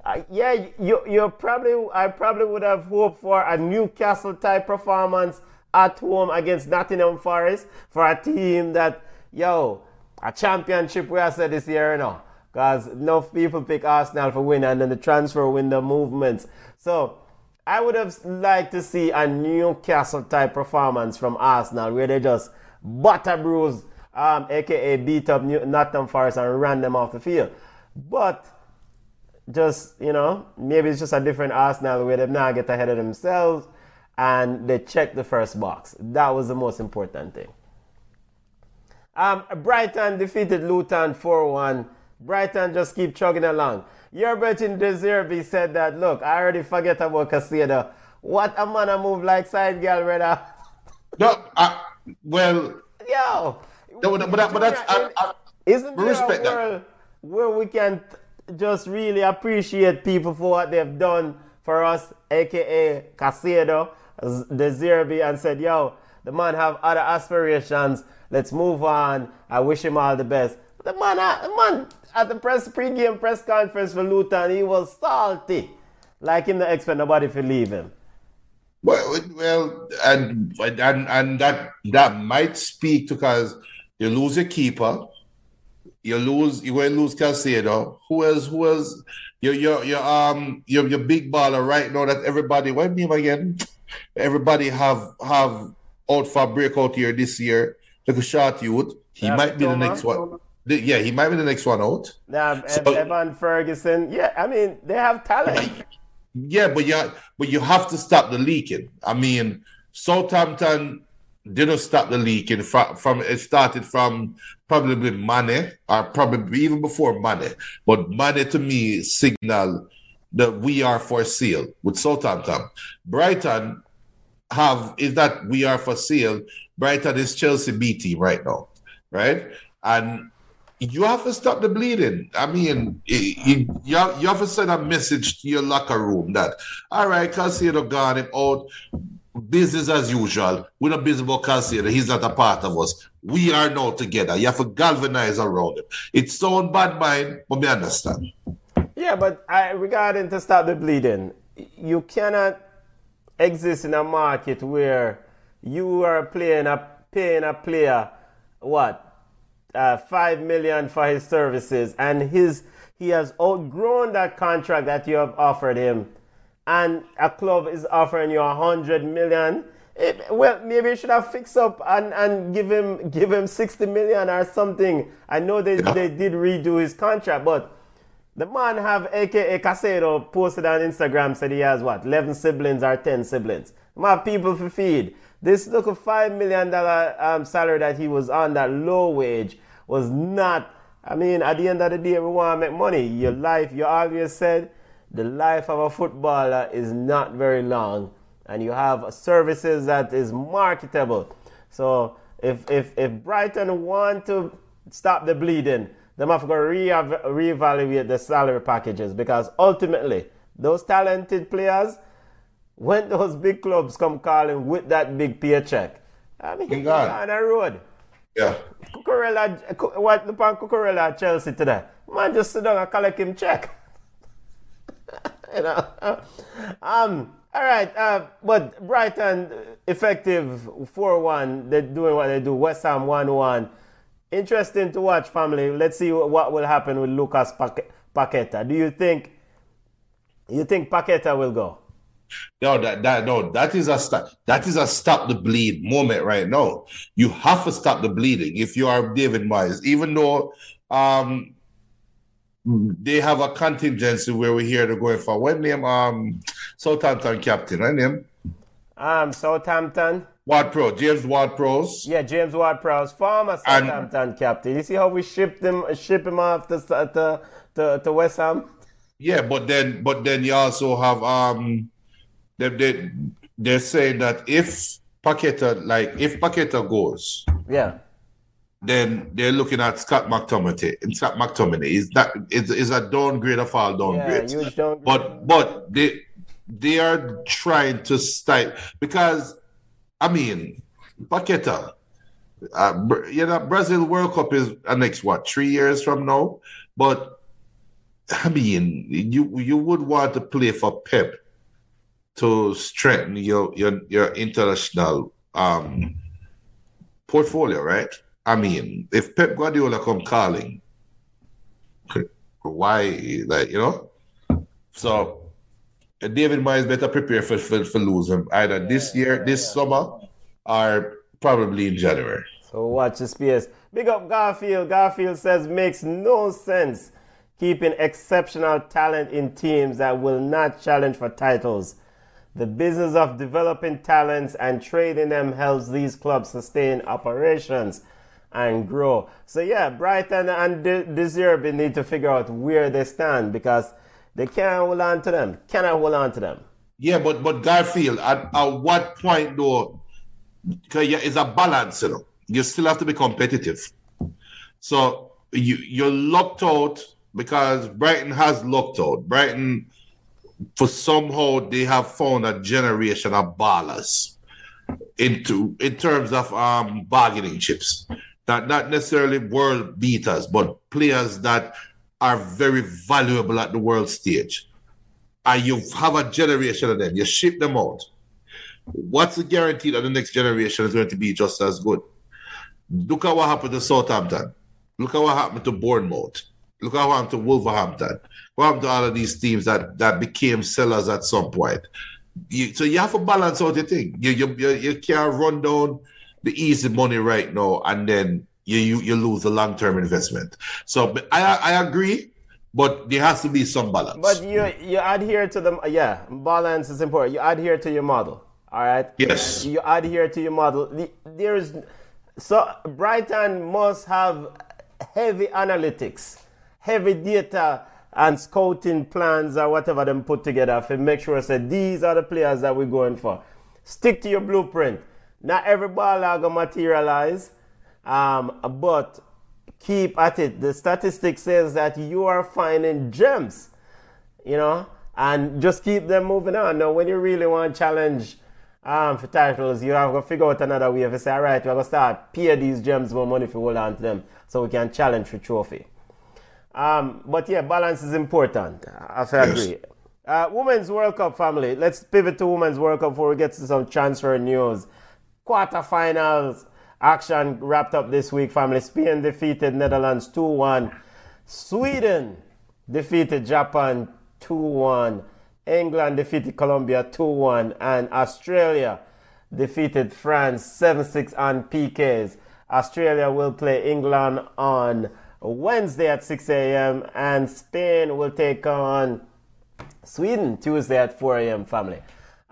Uh, yeah, you, you're probably, I probably would have hoped for a Newcastle-type performance at home against Nottingham Forest for a team that, yo, a championship we have said this year, you know, because enough people pick Arsenal for win and then the transfer window movements. So I would have liked to see a Newcastle-type performance from Arsenal where they just butter bruise, um, a k a beat up New- Nottingham Forest and ran them off the field. But just, you know, maybe it's just a different Arsenal where they now get ahead of themselves and they check the first box. That was the most important thing. Um, Brighton defeated Luton four one. Brighton just keep chugging along. Yerbertin Deserbi said that, look, I already forget about Casado. What a man a move like side girl, brother. No, I, well... Yo! No, but, that, but that's... I, I, isn't there a world that. where we can just really appreciate people for what they've done for us, a k a. Casado, Deserbi, and said, yo, the man have other aspirations. Let's move on. I wish him all the best. The man, the man at the press pre-game press conference for Luton, he was salty. Like him to expect nobody to leave him. Well, well, and and and that that might speak to because you lose a keeper, you lose you won't lose Caicedo. Who else? Who else? Your your your um your your big baller right now that everybody. What name again? Everybody have have out for breakout year this year. Like a short youth, he yeah, might be Thomas. the next one. The, yeah, he might be the next one out. Yeah, so, Evan Ferguson. Yeah, I mean they have talent. Yeah, but you but you have to stop the leaking. I mean, Southampton didn't stop the leaking from, from it started from probably Mane or probably even before Mane. But Mane to me signal that we are for sale with Southampton. Brighton have is that we are for sale. Brighton is Chelsea B team right now, right? And you have to stop the bleeding. I mean, you, you, have, you have to send a message to your locker room that, all right, Casado got him out. Business as usual. We're not busy about Casado. He's not a part of us. We are now together. You have to galvanize around him. It's so on bad mind, but we understand. Yeah, but I, regarding to stop the bleeding, you cannot exist in a market where you are playing a paying a player what uh, five million for his services, and his he has outgrown that contract that you have offered him, and a club is offering you a hundred million. It, well, maybe you should have fixed up and, and give him give him sixty million or something. I know they yeah. they did redo his contract, but the man have a k a. Casado posted on Instagram said he has what eleven siblings or ten siblings. He have people to feed. This little five million dollars um, salary that he was on, that low wage, was not... I mean, at the end of the day, we want to make money. Your life, you always said, the life of a footballer is not very long. And you have services that is marketable. So if if, if Brighton want to stop the bleeding, they have to reevaluate the salary packages. Because ultimately, those talented players... When those big clubs come calling with that big paycheck, I mean, he's on the road. Yeah. Cucurella, what the pan Cucurella at Chelsea today? Man, just sit down and collect him check. you know. Um. All right. Uh. But Brighton effective four one. They're doing what they do. West Ham one one. Interesting to watch, family. Let's see what will happen with Lucas Paqueta. Do you think you think Paqueta will go? No, that that no, that is a stop. That is a stop the bleed moment right now. You have to stop the bleeding if you are David Moyes, even though um they have a contingency where we're here to go for one name. Um, Southampton captain, right name? Um, Southampton. Ward-Prowse, James Ward-Prowse. Yeah, James Ward-Prowse, former Southampton captain. You see how we shipped him, ship him off to, to to to West Ham. Yeah, but then, but then you also have um, they they they're saying that if Paqueta, like if Paqueta goes, yeah, then they're looking at Scott McTominay. And Scott McTominay is that is is a downgrade, a fall downgrade. Yeah, huge downgrade. But but they they are trying to style because. I mean, Paqueta, uh, you know, Brazil World Cup is uh, next, what, three years from now? But, I mean, you you would want to play for Pep to strengthen your your, your international um, portfolio, right? I mean, if Pep Guardiola come calling, why, like, you know? So... David Moyes better prepare for, for, for losing either yeah, this year, yeah, this yeah. summer, or probably in January. So watch the space. Big up Garfield. Garfield says, makes no sense keeping exceptional talent in teams that will not challenge for titles. The business of developing talents and trading them helps these clubs sustain operations and grow. So yeah, Brighton and De Zerbi need to figure out where they stand because they can't hold on to them. Cannot hold on to them. Yeah, but but Garfield, at, at what point though? Because yeah, it's a balance, you know. You still have to be competitive. So you you're locked out because Brighton has locked out. Brighton, for somehow they have found a generation of ballers into in terms of um bargaining chips. Not not necessarily world beaters, but players that are very valuable at the world stage. And you have a generation of them. You ship them out. What's the guarantee that the next generation is going to be just as good? Look at what happened to Southampton. Look at what happened to Bournemouth. Look at what happened to Wolverhampton. What happened to all of these teams that, that became sellers at some point? You, so you have to balance out your thing. You, you, you, you can't run down the easy money right now and then You, you you lose the long-term investment. So I I agree, but there has to be some balance. But you you adhere to the yeah balance is important. You adhere to your model, all right? Yes. You adhere to your model. There is so Brighton must have heavy analytics, heavy data, and scouting plans or whatever them put together to make sure say these are the players that we're going for. Stick to your blueprint. Not every ball are gonna materialize. Um, but keep at it. The statistic says that you are finding gems, you know, and just keep them moving on. Now, when you really want to challenge um, for titles, you have to figure out another way. If you say, all right, we're going to start pay these gems more money if we hold on to them so we can challenge for trophy. Um, but yeah, balance is important. I agree. Yes. Uh, Women's World Cup, family. Let's pivot to Women's World Cup before we get to some transfer news. Quarterfinals. Action wrapped up this week, family. Spain defeated Netherlands two one. Sweden defeated Japan two one. England defeated Colombia two one. And Australia defeated France seven six on P Ks. Australia will play England on Wednesday at six a.m. And Spain will take on Sweden Tuesday at four a.m., family.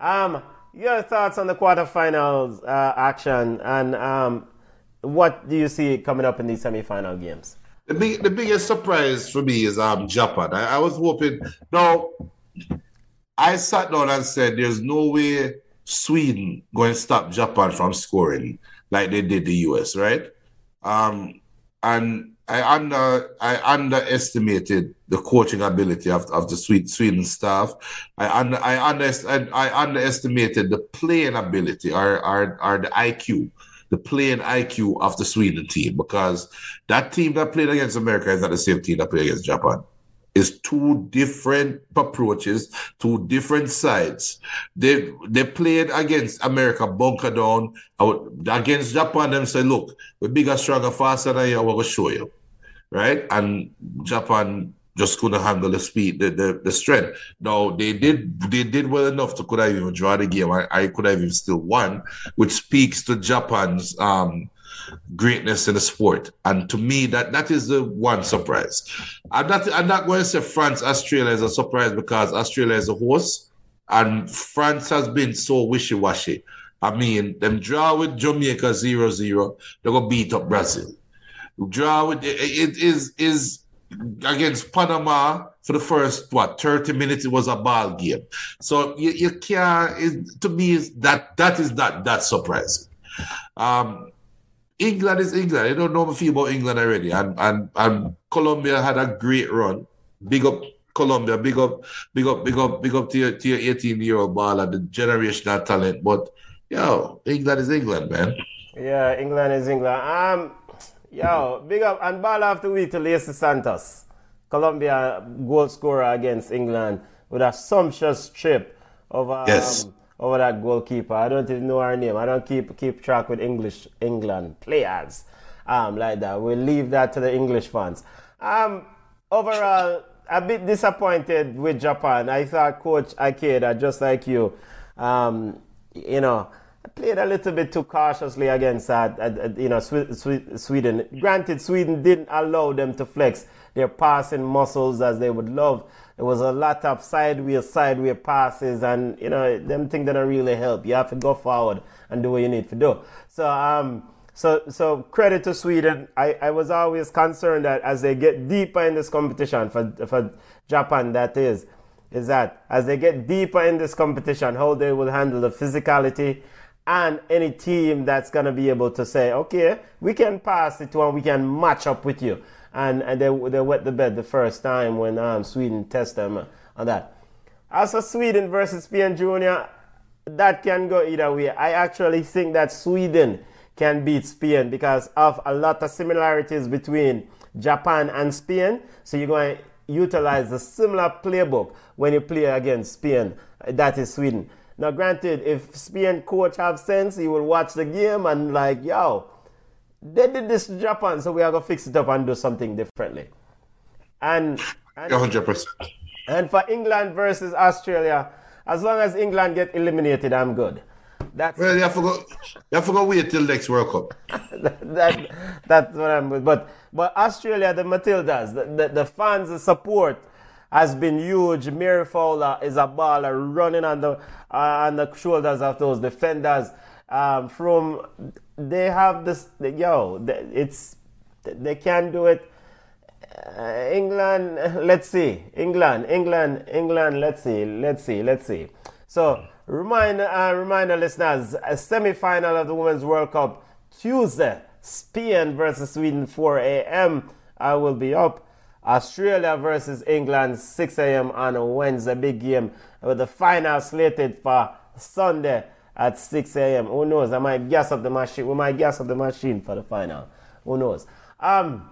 Um... Your thoughts on the quarterfinals uh, action and um, what do you see coming up in these semifinal games? The big, the biggest surprise for me is um, Japan. I, I was hoping. Now, I sat down and said, "There's no way Sweden going to stop Japan from scoring like they did the U S, right?" Um, and I under I underestimated the coaching ability of, of the Sweden staff. I under, I, under, I underestimated the playing ability or, or, or the I Q, the playing I Q of the Sweden team because that team that played against America is not the same team that played against Japan. It's two different approaches, two different sides. They they played against America, bunker down. Against Japan, them say, look, we're bigger, stronger, faster than you, we're going to show you. Right? And Japan just couldn't handle the speed, the, the, the strength. Now, they did they did well enough to could have even draw the game. I, I could have even still won, which speaks to Japan's um, greatness in the sport. And to me, that, that is the one surprise. I'm not, I'm not going to say France, Australia is a surprise because Australia is a host and France has been so wishy-washy. I mean, them draw with Jamaica zero zero, they're going to beat up Brazil. Draw with, it is is against Panama for the first, what, thirty minutes, it was a ball game. So you, you can't, it, to me, it's that that is not that surprising. Um, England is England. I don't know if you feel about England already. And, and and Colombia had a great run. Big up Colombia, big up, big up, big up, big up to your, to your eighteen-year-old baller, the generational talent. But, yo, England is England, man. Yeah, England is England. Um, Yo, big up. And ball after we to Lacey Santos. Colombia goal scorer against England with a sumptuous trip over, yes. um, over that goalkeeper. I don't even know her name. I don't keep keep track with English England players um, like that. We'll leave that to the English fans. Um, overall, a bit disappointed with Japan. I thought Coach Ikeda, just like you, um, you know, played a little bit too cautiously against that, uh, uh, you know, Sweden. Granted, Sweden didn't allow them to flex their passing muscles as they would love. It was a lot of sidewheel, sidewheel passes, and you know, them things that don't really help. You have to go forward and do what you need to do. So, um, so, so credit to Sweden. I, I was always concerned that as they get deeper in this competition for for Japan, that is, is that as they get deeper in this competition, how they will handle the physicality. And any team that's going to be able to say, okay, we can pass it to and we can match up with you. And, and they, they wet the bed the first time when um, Sweden test them on that. Also, Sweden versus Spain Junior, that can go either way. I actually think that Sweden can beat Spain because of a lot of similarities between Japan and Spain. So you're going to utilize a similar playbook when you play against Spain. That is Sweden. Now, granted, if Spain coach have sense, he will watch the game and like, yo, they did this to Japan, so we are going to fix it up and do something differently. And, and one hundred percent. And for England versus Australia, as long as England get eliminated, I'm good. That's well, you have to go wait till next World Cup. that, that, that's what I'm with. But, but Australia, the Matildas, the, the, the fans, the support, has been huge. Mary Fowler is a baller running on the, uh, on the shoulders of those defenders. Um, from they have this, yo, it's they can do it. Uh, England, let's see. England, England, England. Let's see, let's see, let's see. So remind uh, remind the listeners: a semi-final of the Women's World Cup Tuesday, Spain versus Sweden, four a.m. I will be up. Australia versus England, six a.m. on Wednesday. Big game with the final slated for Sunday at six a.m. Who knows? I might gas up the machine. We might gas up the machine for the final. Who knows? Um.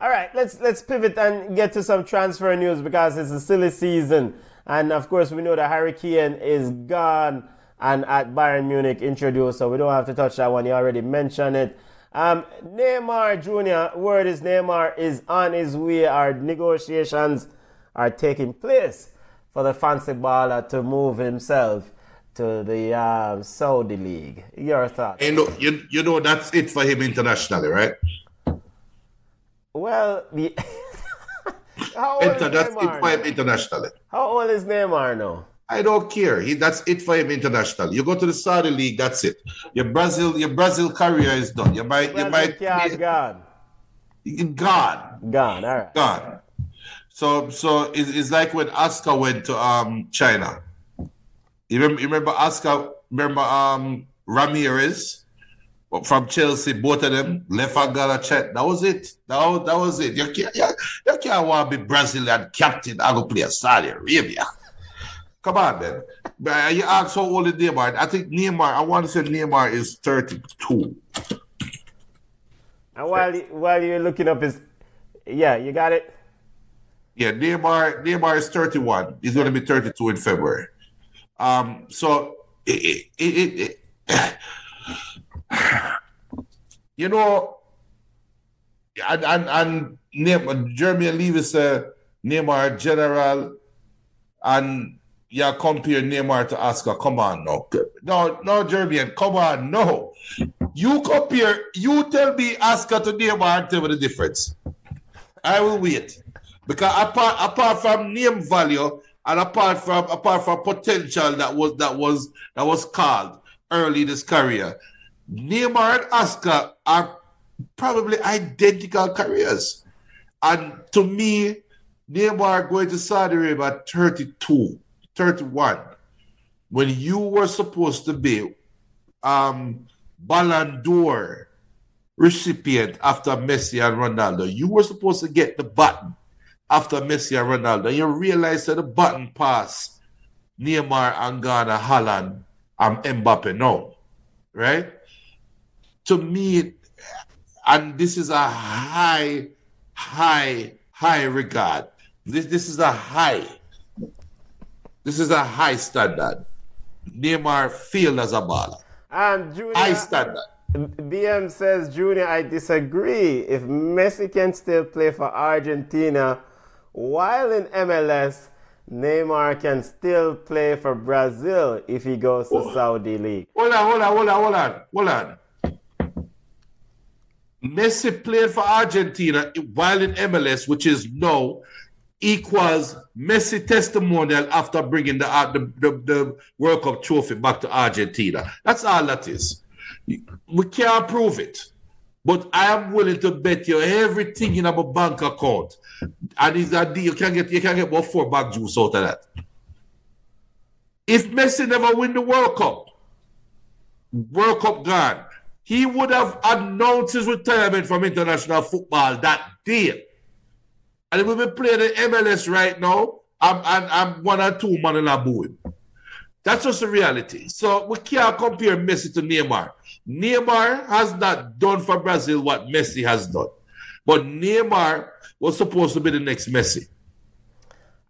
All right, let's let's pivot and get to some transfer news because it's a silly season, and of course we know that Harry Kane is gone and at Bayern Munich introduced, so we don't have to touch that one. You already mentioned it. Um, Neymar Junior, word is Neymar is on his way. Our negotiations are taking place for the fancy baller to move himself to the uh, Saudi League. Your thoughts? You know, you, you know that's it for him internationally, right? Well, the how old Inter, is that's Neymar it for him internationally. How old is Neymar now? I don't care. He, that's it for him internationally. You go to the Saudi League, that's it. Your Brazil, your Brazil career is done. You might, Brazil you might, yeah, gone, gone, gone, all right, gone. So, so it's, it's like when Oscar went to um China. You remember, you remember Oscar? Remember um Ramirez from Chelsea? Both of them left Angola. Chat. That was it. That was, that was it. You can't, you, you can't want to be Brazilian captain. I go play a Saudi Arabia. Come on, man. But you ask how old is Neymar. I think Neymar, I want to say Neymar is thirty-two. And while, while you're looking up his... Yeah, you got it? Yeah, Neymar, Neymar is thirty-one. He's going to be thirty-two in February. Um, so, it, it, it, it, you know, and, and, and Neymar, Jeremy and Levy say Neymar general, and yeah, compare Neymar to Oscar. Come on, no. No, no, Jeremy, come on, no. You compare, you tell me Oscar to Neymar and tell me the difference. I will wait. Because apart, apart from name value and apart from apart from potential that was that was that was called early in his career, Neymar and Oscar are probably identical careers. And to me, Neymar going to Saudi Arabia at thirty-two, thirty-one, when you were supposed to be um, Ballon d'Or recipient after Messi and Ronaldo. You were supposed to get the button after Messi and Ronaldo. You realize that the button pass Neymar, Angana, Haaland, and Mbappé now, right? To me, and this is a high, high, high regard. This this is a high. This is a high standard. Neymar failed as a baller. Um, Junior, high standard. B M says, Junior, I disagree. If Messi can still play for Argentina while in M L S, Neymar can still play for Brazil if he goes to oh. Saudi League. Hold on, hold on, hold on, hold on, hold on. Messi played for Argentina while in M L S, which is no, equals Messi testimonial after bringing the, uh, the, the, the World Cup trophy back to Argentina. That's all that is. We can't prove it. But I am willing to bet you everything in our bank account. And it's a deal. You can get, you can get about four back juice out of that. If Messi never win the World Cup, World Cup gone, he would have announced his retirement from international football that day. And if we be playing the M L S right now, I'm, I'm, I'm one or two man in a booing. That's just the reality. So we can't compare Messi to Neymar. Neymar has not done for Brazil what Messi has done. But Neymar was supposed to be the next Messi.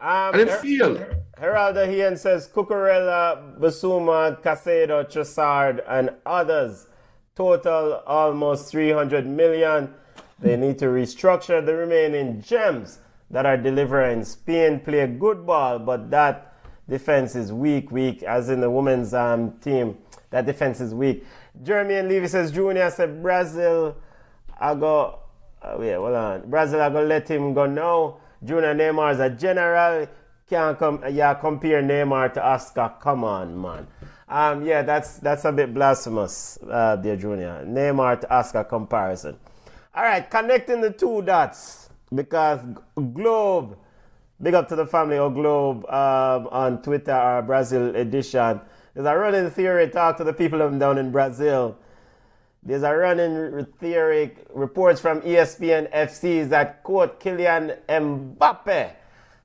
Um, and it Her- failed. Geraldo Hien says, Cucurella, Basuma, Casado, Trossard, and others. Total almost three hundred million. They need to restructure the remaining gems that are delivering. Spain play good ball, but that defense is weak, weak, as in the women's um, team. That defense is weak. Jeremy and Levy says, Junior said, Brazil, I go, oh yeah, hold on. Brazil, I go let him go now. Junior Neymar is a general. Can't come, yeah, compare Neymar to Oscar. Come on, man. Um, yeah, that's that's a bit blasphemous, uh, dear Junior. Neymar to Oscar comparison. All right, connecting the two dots, because Globe, big up to the family of Globe um, on Twitter, our Brazil edition. There's a running theory, talk to the people down in Brazil. There's a running theory, reports from E S P N F C that, quote, Kylian Mbappé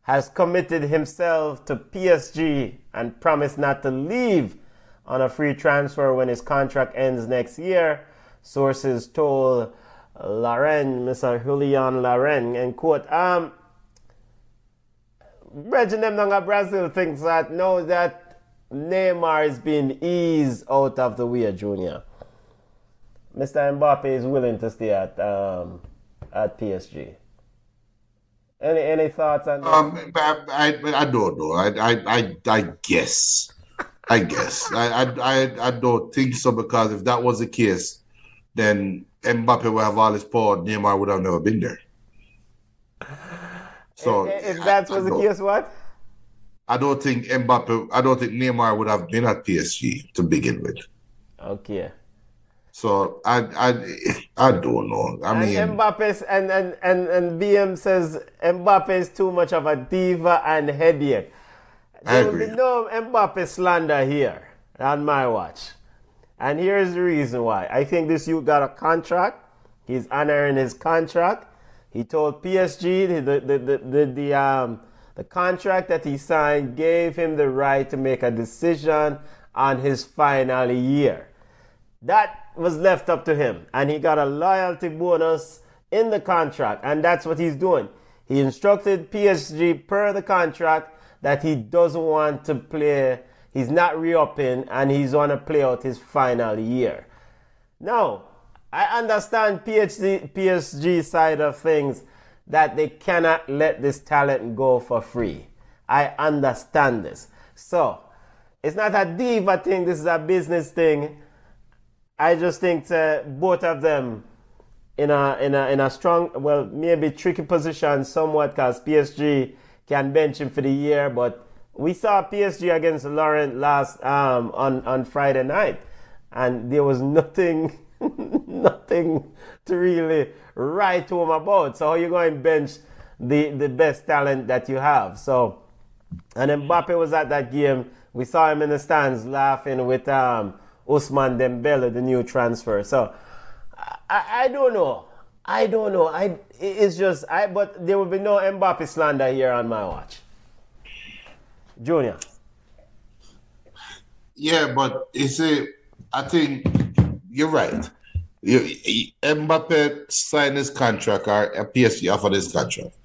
has committed himself to P S G and promised not to leave on a free transfer when his contract ends next year. Sources told Lauren, Mister Julian Lauren, and quote, um, Reginald Nanga Brazil thinks that no, that Neymar is being eased out of the way, Junior. Mister Mbappe is willing to stay at um, at P S G. Any any thoughts on that? Um, I, I, I don't know. I I I, I guess. I guess. I, I I don't think so, because if that was the case, then Mbappe would have all his power. Neymar would have never been there. So if, if that was I, I the case, what? I don't think Mbappe. I don't think Neymar would have been at P S G to begin with. Okay. So I I I don't know. I and mean, Mbappe's and and and and B M says Mbappe is too much of a diva and headache. There will be no Mbappe slander here on my watch. And here's the reason why. I think this youth got a contract. He's honoring his contract. He told P S G the the the, the, the um the contract that he signed gave him the right to make a decision on his final year. That was left up to him, and he got a loyalty bonus in the contract, and that's what he's doing. He instructed P S G per the contract that he doesn't want to play. He's not re-upping and he's on a play out his final year. Now, I understand P S G, P S G side of things that they cannot let this talent go for free. I understand this. So, it's not a diva thing. This is a business thing. I just think that both of them in a in a in a strong, well, maybe tricky position somewhat, because P S G can bench him for the year. But we saw P S G against Lauren last um on, on Friday night, and there was nothing nothing to really write home about. So how you going to bench the the best talent that you have? So, and Mbappé was at that game. We saw him in the stands laughing with um, Ousmane Dembele, the new transfer. So I, I don't know. I don't know. I it's just I. But there will be no Mbappé slander here on my watch, Junior. Yeah, but it's a. I think you're right. You, Mbappé signed his contract, or P S G offered his contract.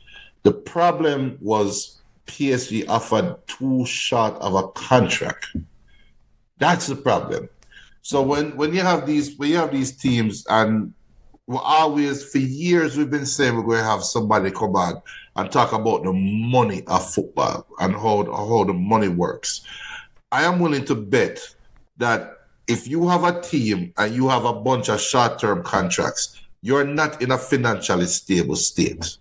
The problem was, P S G offered too short of a contract. That's the problem. So when, when you have these when you have these teams, and we're always, for years we've been saying we're going to have somebody come on and talk about the money of football and how, how the money works. I am willing to bet that if you have a team and you have a bunch of short-term contracts, you're not in a financially stable state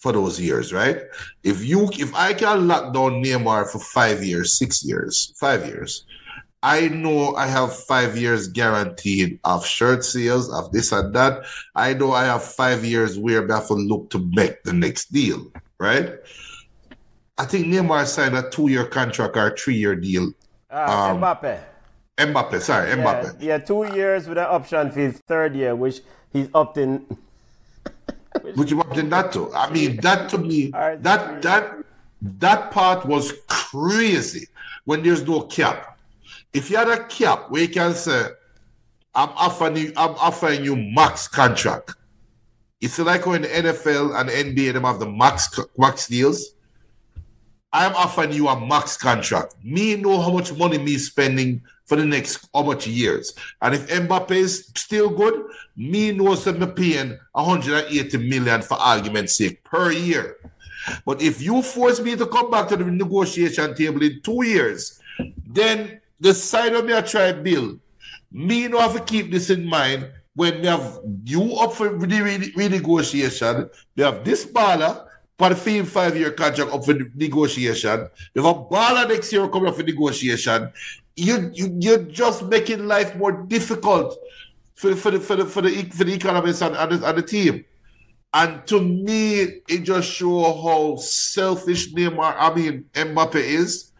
for those years, right? If you, if I can lock down Neymar for five years, six years, five years, I know I have five years guaranteed of shirt sales, of this and that. I know I have five years where I have to look to make the next deal, right? I think Neymar signed a two-year contract or a three-year deal. Uh, um, Mbappé. Mbappé, sorry, Mbappé. Yeah, yeah, two years with an option for his third year, which he's opting... Would you want that to? I mean, that to me, that that that part was crazy. When there's no cap, if you had a cap where you can say, "I'm offering you, I'm offering you max contract," it's like when the N F L and N B A them have the max max deals. I'm offering you a max contract. Me know how much money me spending for the next how much years. And if Mbappé is still good, me knows that I'm paying one hundred eighty million dollars for argument's sake per year. But if you force me to come back to the negotiation table in two years, then the side of me I try to build, me know I have to keep this in mind when we have you up for renegotiation, we have this baller, for the five-year contract up for negotiation. If a baller next year coming up for negotiation, you, you, you're just making life more difficult for, for, the, for, the, for, the, for the economists and, and, the, and the team. And to me, it just shows how selfish Neymar, I mean, Mbappé is.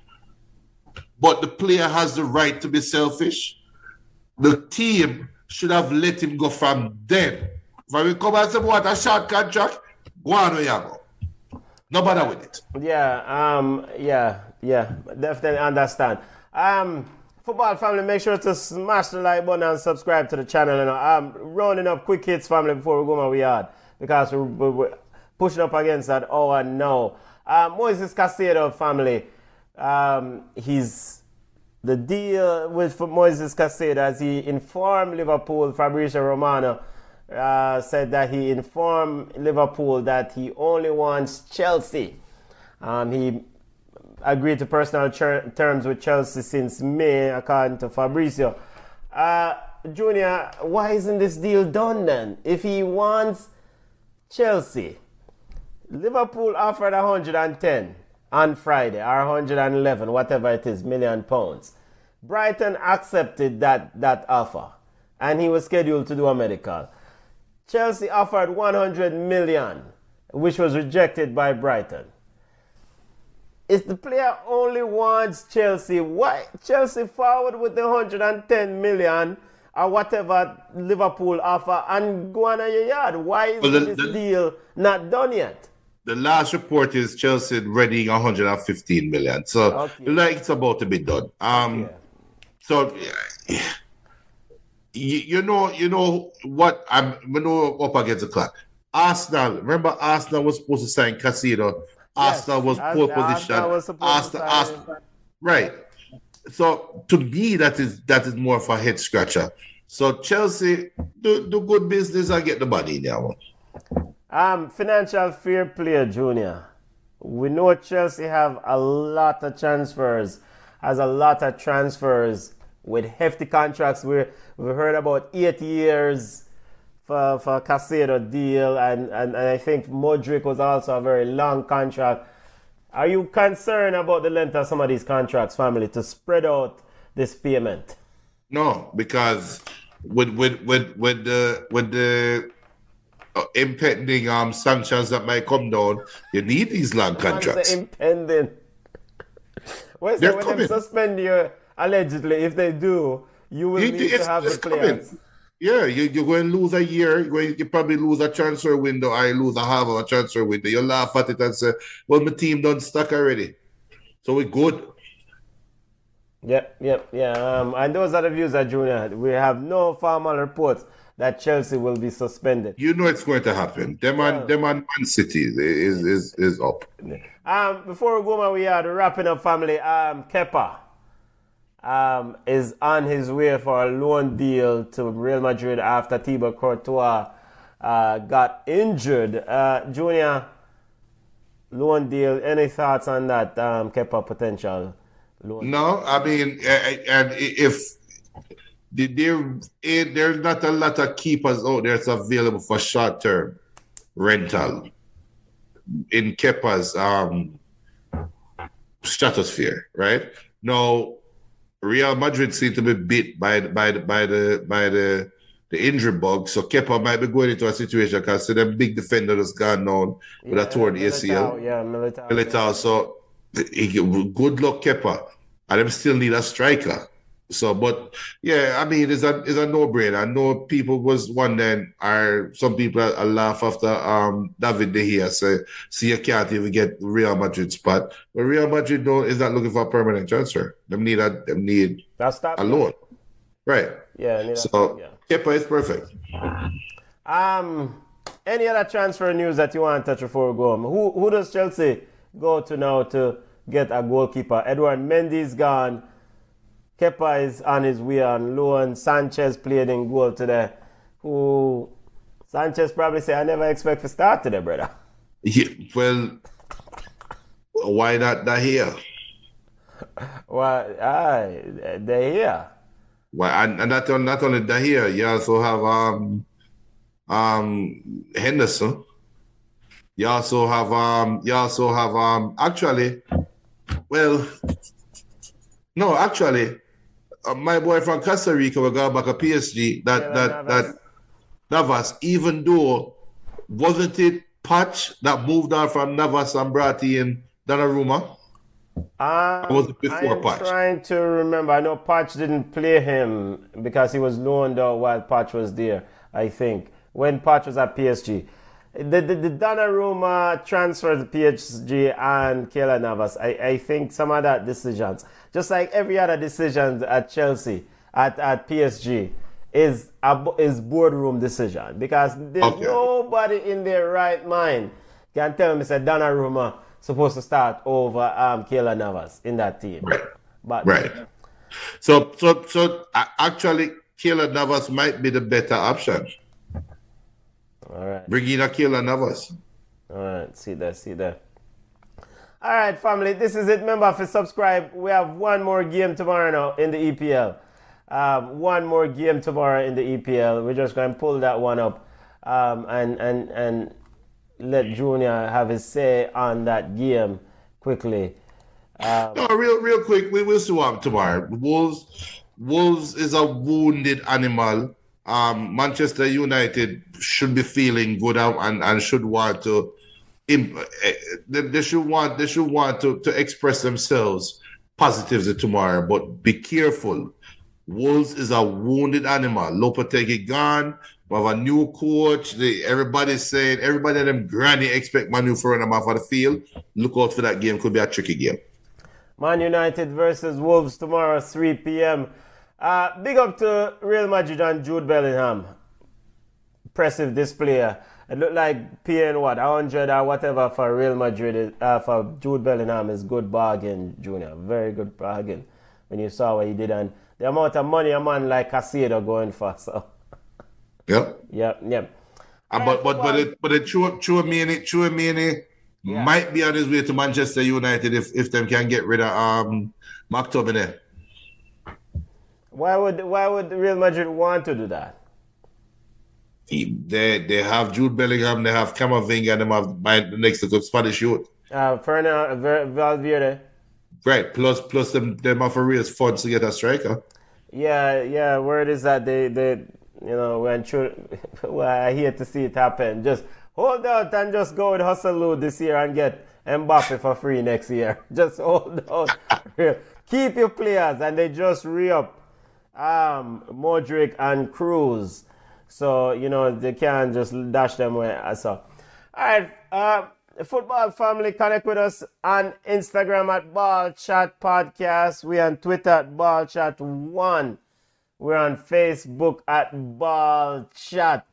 But the player has the right to be selfish. The team should have let him go from then. When we come and say, what, a short contract? Go on, Oyago. No bother with it. Yeah, um, yeah, yeah. Definitely understand. Um, football family, make sure to smash the like button and subscribe to the channel. And I'm rounding up quick hits, family, before we go my way hard, because we're, we're pushing up against that hour now. Uh, Moises Caicedo, family. Um, he's the deal with for Moises Caicedo, as he informed Liverpool, Fabrizio Romano. Uh, said that he informed Liverpool that he only wants Chelsea. Um, he agreed to personal ter- terms with Chelsea since May, according to Fabrizio. Uh, Junior, why isn't this deal done then? If he wants Chelsea, Liverpool offered one hundred ten on Friday, or one hundred eleven, whatever it is, million pounds. Brighton accepted that, that offer, and he was scheduled to do a medical. Chelsea offered one hundred million, which was rejected by Brighton. If the player only wants Chelsea, why Chelsea forward with the one hundred ten million or whatever Liverpool offer and go on your yard? Why is well, the, this the, deal not done yet? The last report is Chelsea readying one hundred fifteen million, so okay. Like it's about to be done. Um, okay. So. Yeah. You know, you know what I'm. We know up against the clock. Arsenal, remember Arsenal was supposed to sign Casado. Arsenal yes. was poor position. Arsenal, Arsenal, Arsenal, right. So to me, that is that is more of a head scratcher. So Chelsea do, do good business and get the money now. Um, financial fair play, Junior. We know Chelsea have a lot of transfers, has a lot of transfers with hefty contracts. We we heard about eight years for for Caicedo deal, and, and, and I think Modric was also a very long contract. Are you concerned about the length of some of these contracts, family, to spread out this payment? No, because with with with with the with the uh, impending um sanctions that might come down, you need these long contracts. Impending. Where's the, when they suspend you allegedly, if they do, you will you, need to have the players. Coming. Yeah, you, you're going to lose a year. You're going to, you probably lose a transfer window. I lose a half of a transfer window. You laugh at it and say, well, my team done stuck already. So we're good. Yep, yep, yeah. Um, and those are the views that Junior had. We have no formal reports that Chelsea will be suspended. You know it's going to happen. Them and, well, them and Man City is, is, is up. Um, before we go, man, we are wrapping up, family. Um, Kepa. Um, is on his way for a loan deal to Real Madrid after Thibaut Courtois uh, got injured. Uh, Junior, loan deal, any thoughts on that um, Kepa potential loan? No, deal? I mean, and if there, there's not a lot of keepers out there that's available for short-term rental in Kepa's um, stratosphere, right? Now, Real Madrid seem to be beat by by the by the by the, the injury bug, so Kepa might be going into a situation because see them big defender that's gone down with yeah, a torn A C L. Yeah, Militao. Militao. So good luck, Kepa. And them still need a striker. So, but yeah, I mean, it's a it's a no-brainer. I know people was wondering, or some people are laugh after um David De Gea say, see, you can't even get Real Madrid spot. But Real Madrid though is not looking for a permanent transfer. Them need a them need a loan, right? Yeah. Need so yeah. Kepa is perfect. Um, any other transfer news that you want to touch before we go? Who who does Chelsea go to now to get a goalkeeper? Edward Mendy's gone. Kepa is on his way on loan. Sanchez played in goal today. Who Sanchez probably said, I never expect to start today, brother. Yeah, well, why not De Gea? Well, aye, De Gea. Well, and, and not, not only De Gea, you also have um, um, Henderson. You also have, um, you also have um, actually, well, no, actually, Uh, my boy from Costa Rica, we got back a P S G. That Keylor that Navas. that Navas, even though wasn't it Patch that moved on from Navas and brought in Donnarumma? Um, was it before I'm Patch? Trying to remember. I know Patch didn't play him because he was loaned out while Patch was there. I think when Patch was at P S G, the the, the Donnarumma transferred to P S G and Keylor Navas. I I think some of that decisions. Just like every other decision at Chelsea, at, at P S G, is a is boardroom decision. Because there's okay. nobody in their right mind can tell me that Donnarumma supposed to start over um, Keylor Navas in that team. Right. But, right. So, so, so uh, actually, Keylor Navas might be the better option. All right. Bring in a Keylor Navas. All right. See that, see that. All right, family, this is it. Remember, if you subscribe, we have one more game tomorrow now in the E P L. Um, one more game tomorrow in the E P L. We're just going to pull that one up um, and, and, and let Junior have his say on that game quickly. Um, no, real real quick, we will swap tomorrow. Wolves Wolves is a wounded animal. Um, Manchester United should be feeling good and, and should want to They should want they should want to, to express themselves positively tomorrow, but be careful. Wolves is a wounded animal. Lopetegui gone. We have a new coach. They, everybody's saying everybody and them granny expect Manu for them off of the field. Look out for that game. Could be a tricky game. Man United versus Wolves tomorrow, three p.m. Uh, big up to Real Madrid and Jude Bellingham. Impressive display. It looked like paying what one hundred or whatever for Real Madrid, uh, for Jude Bellingham is good bargain, Junior. Very good bargain. When you saw what he did and the amount of money a man like Casado going for, so. Yep. Yep. Yep. Uh, but but but it but it Chukwuemeka Chukwuemeka yeah. might be on his way to Manchester United if if them can get rid of um McTominay. Why would why would Real Madrid want to do that? They they have Jude Bellingham, they have Camavinga, and they have my, the next the Spanish youth. Uh, Fernando Valverde. Right, plus plus them them have for real funds to get a striker. Yeah, yeah. Word is that they they you know when well, I hate to see it happen. Just hold out and just go with Hustle Lou this year and get Mbappé for free next year. Just hold out, keep your players, and they just re-up um, Modric and Cruz. So, you know, they can't just dash them away. So, all right. Uh, football family, connect with us on Instagram at Ball Chat Podcast. We're on Twitter at Ball Chat One. We're on Facebook at Ball Chat.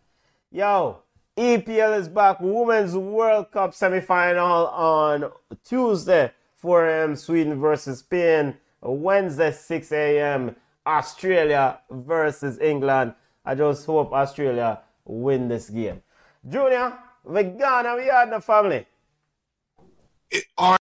Yo, E P L is back. Women's World Cup semifinal on Tuesday, four a.m. Sweden versus Spain. Wednesday, six a.m. Australia versus England. I just hope Australia win this game. Junior, we're gone and we are in the family. It,